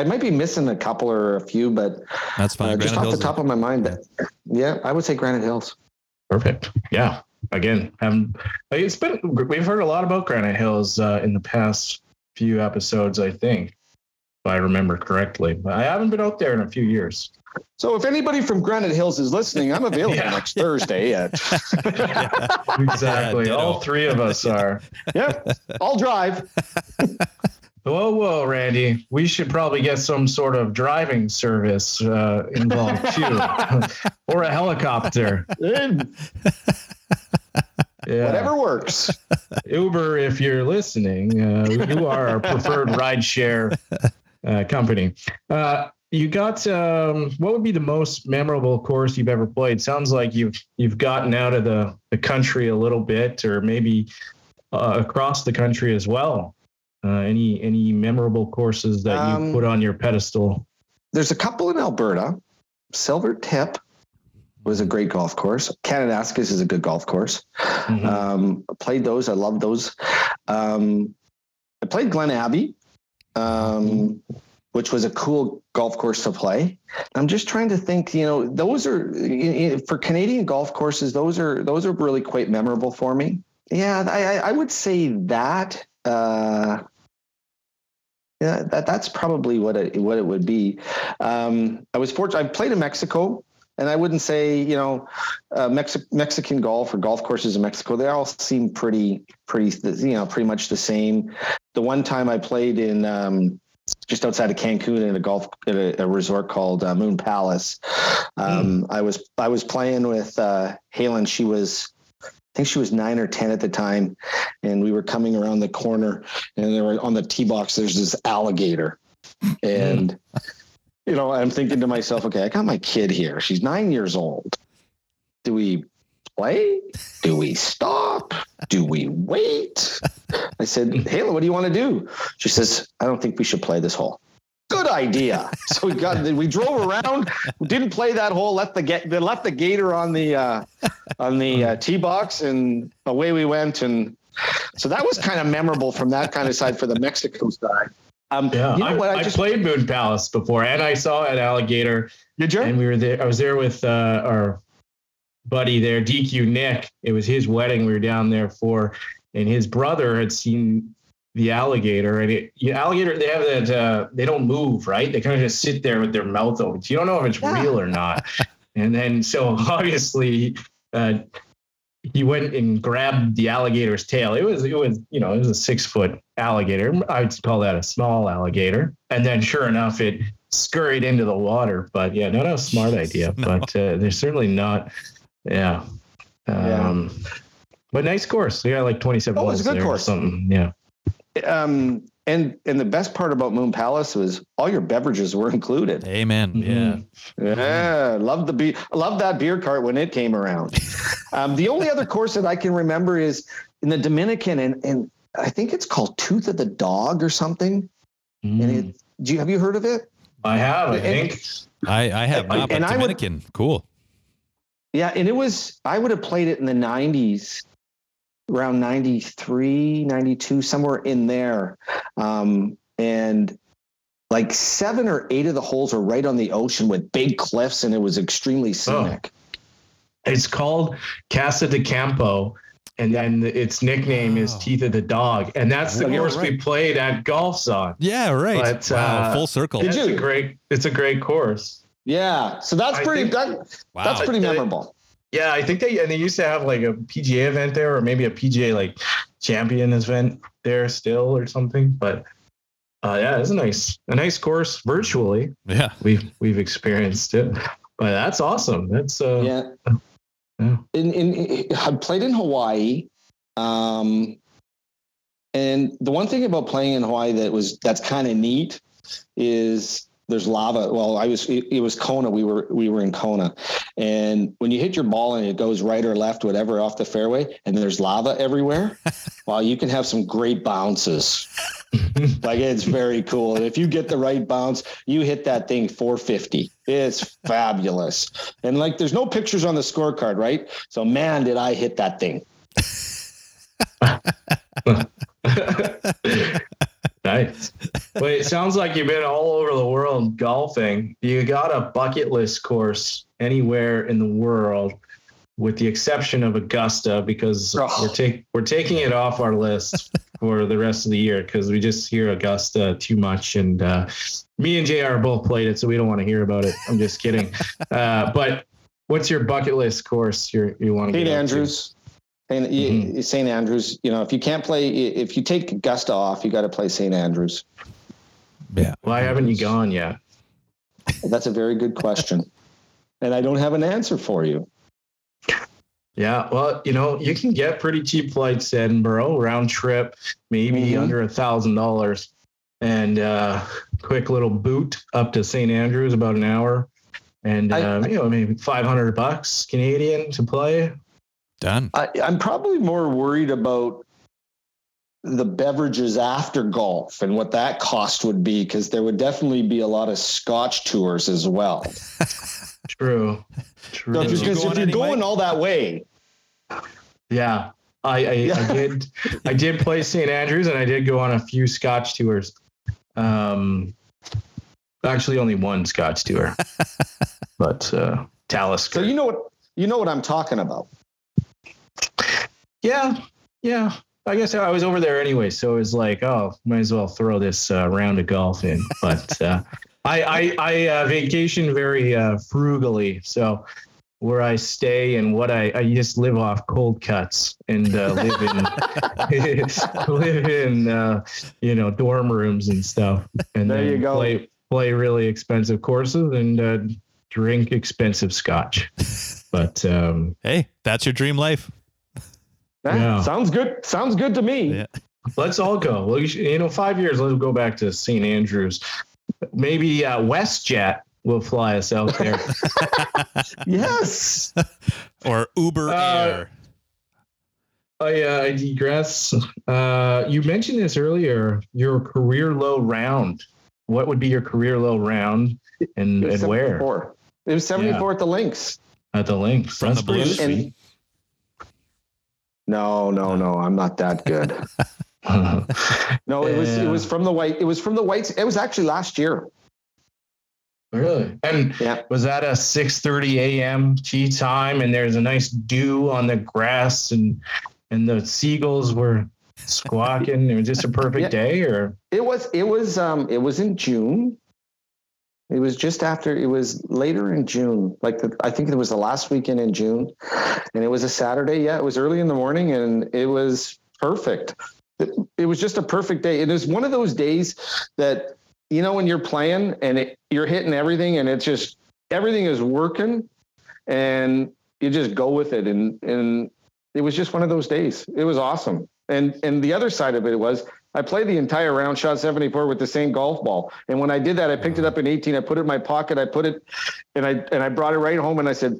might be missing a couple or a few, but that's fine. Just off the top of my mind, I would say Granite Hills. Perfect. Yeah. Again, we've heard a lot about Granite Hills in the past few episodes, I think, if I remember correctly. But I haven't been out there in a few years. So if anybody from Granite Hills is listening, I'm available next Thursday. Exactly. All three of us are. Yep. I'll drive. Whoa, Randy. We should probably get some sort of driving service involved too. Or a helicopter. Yeah. Whatever works. Uber, if you're listening, you are our preferred rideshare company. You got what would be the most memorable course you've ever played? Sounds like you've gotten out of the country a little bit, or maybe across the country as well. Any memorable courses that you put on your pedestal? There's a couple in Alberta. Silver Tip was a great golf course. Kananaskis is a good golf course. I played those. I love those. I played Glen Abbey, which was a cool golf course to play. I'm just trying to think, you know, those are for Canadian golf courses. Those are really quite memorable for me. Yeah. I would say that, Yeah, that's probably what it would be. I was fortunate. I played in Mexico, and I wouldn't say, Mexican golf or golf courses in Mexico, they all seem pretty much the same. The one time I played in just outside of Cancun at a resort called Moon Palace, I was playing with Halen. I think she was 9 or 10 at the time, and we were coming around the corner, and there were on the tee box, there's this alligator, and I'm thinking to myself, okay, I got my kid here. She's 9 years old. Do we play? Do we stop? Do we wait? I said, Halen, what do you want to do? She says, I don't think we should play this hole. Good idea. So we drove around, didn't play that hole, left the gator on the tee box, and away we went. And so that was kind of memorable from that kind of side for the Mexico side. I played Moon Palace before, and I saw an alligator. Did you? And we were there. I was there with our buddy there, DQ Nick. It was his wedding. We were down there for, and his brother had seen the alligator, and alligator, they have that, they don't move, right? They kind of just sit there with their mouth open. You don't know if it's real or not. And then, so obviously he went and grabbed the alligator's tail. It was a 6-foot alligator. I'd call that a small alligator. And then sure enough, it scurried into the water, but yeah, not a smart idea, no. But they're certainly not. Yeah. But nice course. They got like 27 balls. It was a good course. Something. Yeah. And the best part about Moon Palace was all your beverages were included. Amen. Mm-hmm. Yeah. Love that beer cart when it came around. The only other course that I can remember is in the Dominican, and I think it's called Tooth of the Dog or something. Mm. And have you heard of it? I have, I think. I have not, but Dominican. Cool. Yeah. And I would have played it in the 90s. Around 93, 92, somewhere in there. And like 7 or 8 of the holes are right on the ocean with big cliffs, and it was extremely scenic. Oh. It's called Casa de Campo, and then its nickname is Teeth of the Dog. And that's the course we played at Golf's on. Yeah, right. But, full circle. It's a great course. Yeah. So that's pretty memorable. Yeah, I think they used to have like a PGA event there, or maybe a PGA like champion event there still or something. But yeah, it's a nice course virtually. Yeah, we've experienced it, but that's awesome. That's yeah. I played in Hawaii, and the one thing about playing in Hawaii that's kind of neat is. There's lava. Well, it was Kona. We were in Kona, and when you hit your ball and it goes right or left, whatever, off the fairway, and there's lava everywhere. Well, you can have some great bounces. Like, it's very cool. And if you get the right bounce, you hit that thing 450. It's fabulous. And like, there's no pictures on the scorecard, right? So man, did I hit that thing. Nice. But it sounds like you've been all over the world golfing. You got a bucket list course anywhere in the world, with the exception of Augusta, because we're taking it off our list for the rest of the year because we just hear Augusta too much. And me and JR both played it, so we don't want to hear about it. I'm just kidding. But what's your bucket list course you want to get to? St. Andrews. Mm-hmm. St. Andrews, if you can't play, if you take Augusta off, you got to play St. Andrews. Yeah. Why haven't you gone yet? That's a very good question. And I don't have an answer for you. Yeah. Well, you can get pretty cheap flights to Edinburgh, round trip, maybe under $1,000, and quick little boot up to St. Andrews, about an hour. And, maybe $500 Canadian to play. Done. I'm probably more worried about the beverages after golf and what that cost would be, because there would definitely be a lot of Scotch tours as well. True. So if you're going all that way. Yeah, I did. I did play St. Andrews, and I did go on a few Scotch tours. Actually, only one Scotch tour, but Talisker. So you know what I'm talking about. Yeah. I guess I was over there anyway, so it was like, oh, might as well throw this round of golf in. But I vacation very frugally, so where I stay and what I just live off cold cuts and live in dorm rooms and stuff. And there you go. Play really expensive courses and drink expensive scotch. But hey, that's your dream life. That sounds good. Sounds good to me. Yeah. Let's all go. Well, 5 years, let's go back to St. Andrews. Maybe WestJet will fly us out there. Yes. Or Uber Air. I digress. You mentioned this earlier, your career low round. What would be your career low round and where? It was 74 at the Links. At the Links. From the Blue Street. No, I'm not that good. No, it was from the White. It was from the Whites. It was actually last year. Really? And was that a 6:30 a.m. tea time? And there's a nice dew on the grass, and the seagulls were squawking. It was just a perfect day, or it was in June. It was just after. It was later in June. I think it was the last weekend in June, and it was a Saturday. Yeah, it was early in the morning, and it was perfect. It was just a perfect day. It is one of those days that when you're playing and you're hitting everything, and it's just everything is working, and you just go with it. And it was just one of those days. It was awesome. And the other side of it was, I played the entire round, shot 74 with the same golf ball. And when I did that, I picked it up in 18. I put it in my pocket. I put it, and I brought it right home. And I said,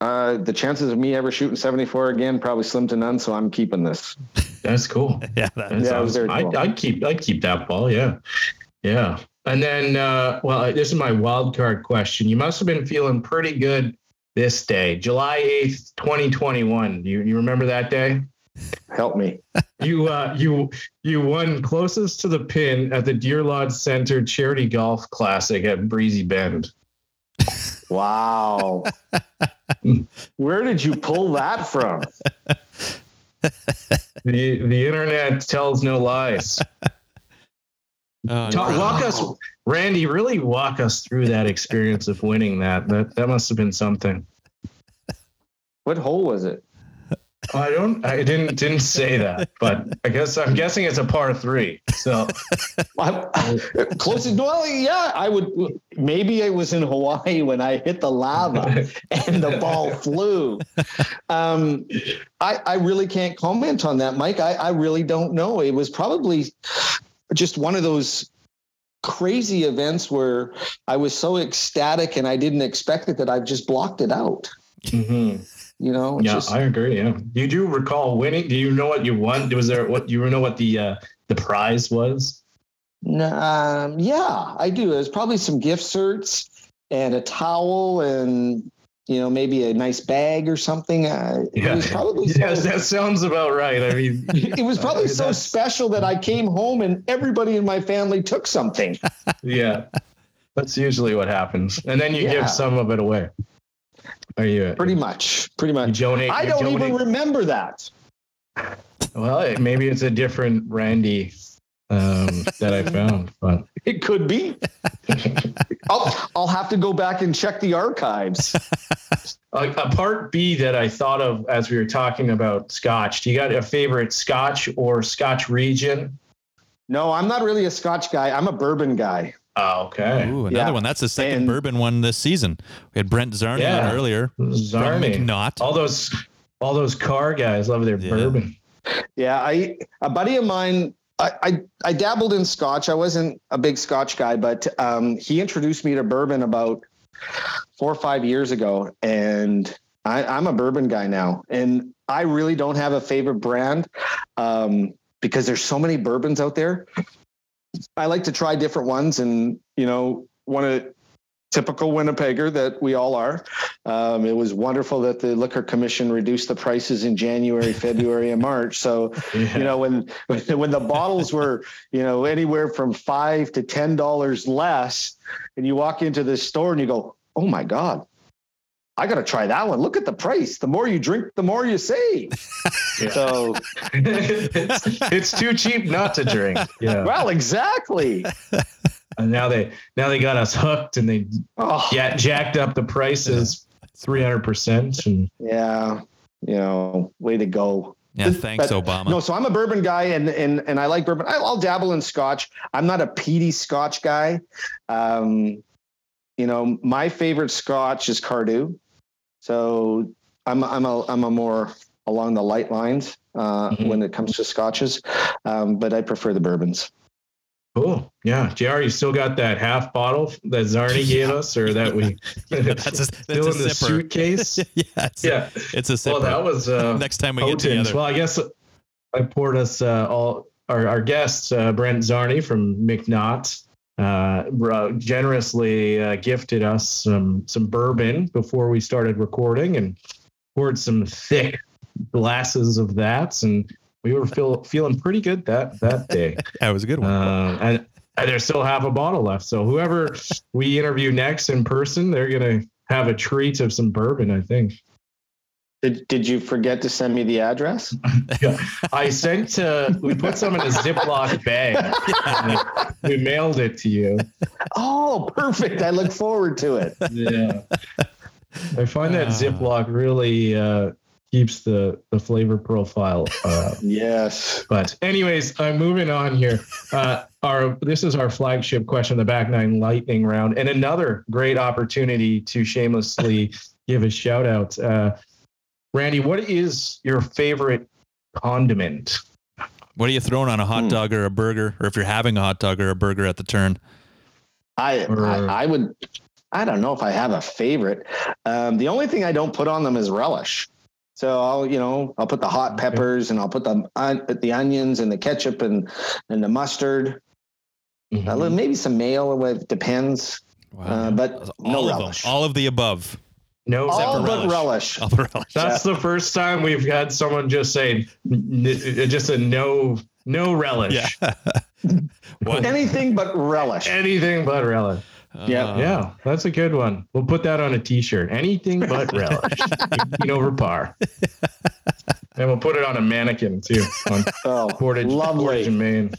the chances of me ever shooting 74 again probably slim to none. So I'm keeping this. That's cool. That was very cool. I'd keep that ball. Yeah, yeah. And then, this is my wild card question. You must have been feeling pretty good this day, July 8th, 2021. You remember that day? Help me. You won closest to the pin at the Deer Lodge Center Charity Golf Classic at Breezy Bend. Wow. Where did you pull that from? The internet tells no lies. Randy, really walk us through that experience of winning that. That must have been something. What hole was it? I didn't say that, but I'm guessing it's a par three. So closest. Well, yeah, maybe I was in Hawaii when I hit the lava and the ball flew. I really can't comment on that, Mike. I really don't know. It was probably just one of those crazy events where I was so ecstatic and I didn't expect it that I've just blocked it out. Mm-hmm. I agree. Yeah. You do recall winning. Do you know what you won? Was there what the prize was? Yeah, I do. It was probably some gift certs and a towel and, maybe a nice bag or something. It was probably. Yes, that sounds about right. I mean, it was probably so special that I came home and everybody in my family took something. Yeah. That's usually what happens. And then you give some of it away. Are you pretty much? I don't even remember that. Well, maybe it's a different Randy that I found, but it could be. I'll have to go back and check the archives. A part B that I thought of as we were talking about Scotch. Do you got a favorite Scotch or Scotch region? No, I'm not really a Scotch guy. I'm a bourbon guy. Oh, okay. Ooh, another one. That's the second bourbon one this season. We had Brent Zarni on earlier. Zarni. Not all those car guys love their bourbon. Yeah. A buddy of mine, I dabbled in Scotch. I wasn't a big Scotch guy, but he introduced me to bourbon about 4 or 5 years ago. And I'm a bourbon guy now. And I really don't have a favorite brand because there's so many bourbons out there. I like to try different ones and, one of the typical Winnipegger that we all are. It was wonderful that the Liquor Commission reduced the prices in January, February, and March. So, when the bottles were, anywhere from $5 to $10 less, and you walk into the store and you go, oh my God, I got to try that one. Look at the price. The more you drink, the more you save. Yeah. So it's too cheap not to drink. Yeah. Well, exactly. And now they got us hooked, and they jacked up the prices 300%. And yeah, you know, way to go. Yeah, thanks, Obama. No, so I'm a bourbon guy, and I like bourbon. I'll dabble in Scotch. I'm not a peaty Scotch guy. You know, my favorite Scotch is Cardew, so I'm a more along the light lines when it comes to Scotches, but I prefer the bourbons. Cool. Yeah. JR, you still got that half bottle that Zarni gave us, or that we that's still in the zipper. Suitcase? Yeah. It's a zipper. Well, that was next time we potent. Get together. Well, I guess I poured us all our guests, Brent Zarni from McNaught, generously gifted us some bourbon before we started recording, and poured some thick glasses of that, and we were feeling pretty good that day. That was a good one. And there's still half a bottle left. So whoever we interview next in person, they're going to have a treat of some bourbon, I think. Did you forget to send me the address? Yeah. We put some in a Ziploc bag. Yeah. We mailed it to you. Oh, perfect. I look forward to it. Yeah. I find that Ziploc really... keeps the flavor profile up. Yes. But anyways, I'm moving on here. This is our flagship question, the Back Nine lightning round, and another great opportunity to shamelessly give a shout out. Randy, what is your favorite condiment? What are you throwing on a hot dog or a burger, or if you're having a hot dog or a burger at the turn? I don't know if I have a favorite. The only thing I don't put on them is relish. So I'll put the hot peppers and I'll put the onions and the ketchup and the mustard, maybe some mayo. It depends. Wow. But no relish. All of the above. No, all but relish. All the relish. That's the first time we've had someone just say just a no relish. Yeah. Anything but relish. Anything but relish. Yeah, that's a good one. We'll put that on a T-shirt. Anything but relish, over par. And we'll put it on a mannequin too. Portage, Maine.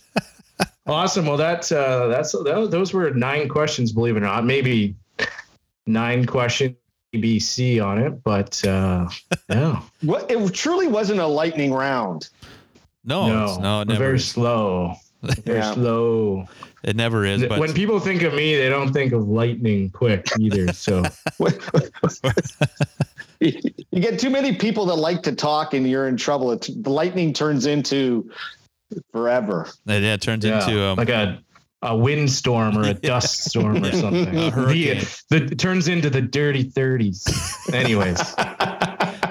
Awesome. Well, those were 9 questions. Believe it or not, maybe 9 questions ABC on it, but yeah. What, it truly wasn't a lightning round. No, never. Very slow. They're slow. It never is. But when people think of me, they don't think of lightning quick either. So you get too many people that like to talk, and you're in trouble. The lightning turns into forever. It turns into like a windstorm or a dust storm or something. It turns into the dirty 30s. Anyways.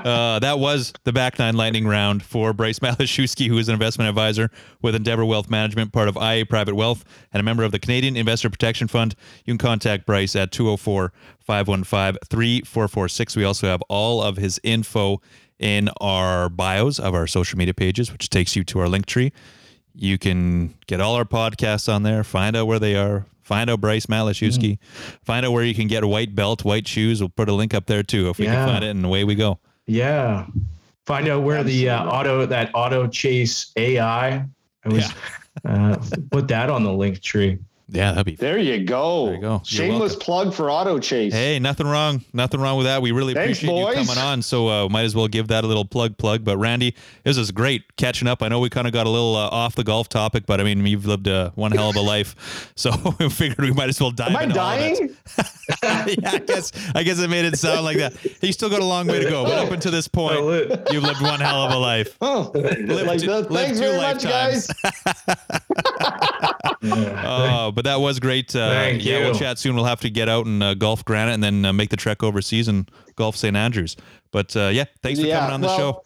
That was the Back Nine lightning round for Bryce Matlashewski, who is an investment advisor with Endeavour Wealth Management, part of IA Private Wealth, and a member of the Canadian Investor Protection Fund. You can contact Bryce at 204-515-3446. We also have all of his info in our bios of our social media pages, which takes you to our Linktree. You can get all our podcasts on there, find out where they are, find out Bryce Matlashewski, find out where you can get a white belt, white shoes. We'll put a link up there too if we can find it, and away we go. Yeah. Find out where the Auto Chase AI. Put that on the link tree. Yeah, that'd be there. You go. There you go. Shameless plug for Auto Chase. Hey, nothing wrong. Nothing wrong with that. We really appreciate you coming on. So might as well give that a little plug. But Randy, this is great catching up. I know we kind of got a little off the golf topic, but I mean, you've lived one hell of a life. So we figured we might as well dive into all of that. Yeah, I guess it made it sound like that. You still got a long way to go, but up until this point, you've lived one hell of a life. Oh, thanks very much, guys. But that was great. Thank you. We'll chat soon. We'll have to get out and golf Granite, and then make the trek overseas and golf St. Andrews. But thanks for coming on the show.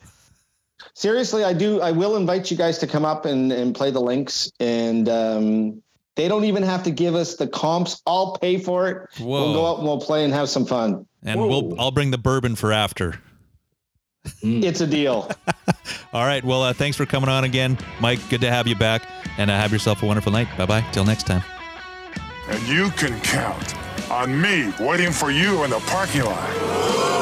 Seriously, I will invite you guys to come up and play the links, and they don't even have to give us the comps. I'll pay for it. Whoa. We'll go out and we'll play and have some fun. And I'll bring the bourbon for after. It's a deal. All right. Well, thanks for coming on again, Mike. Good to have you back, and have yourself a wonderful night. Bye-bye. Till next time. And you can count on me waiting for you in the parking lot.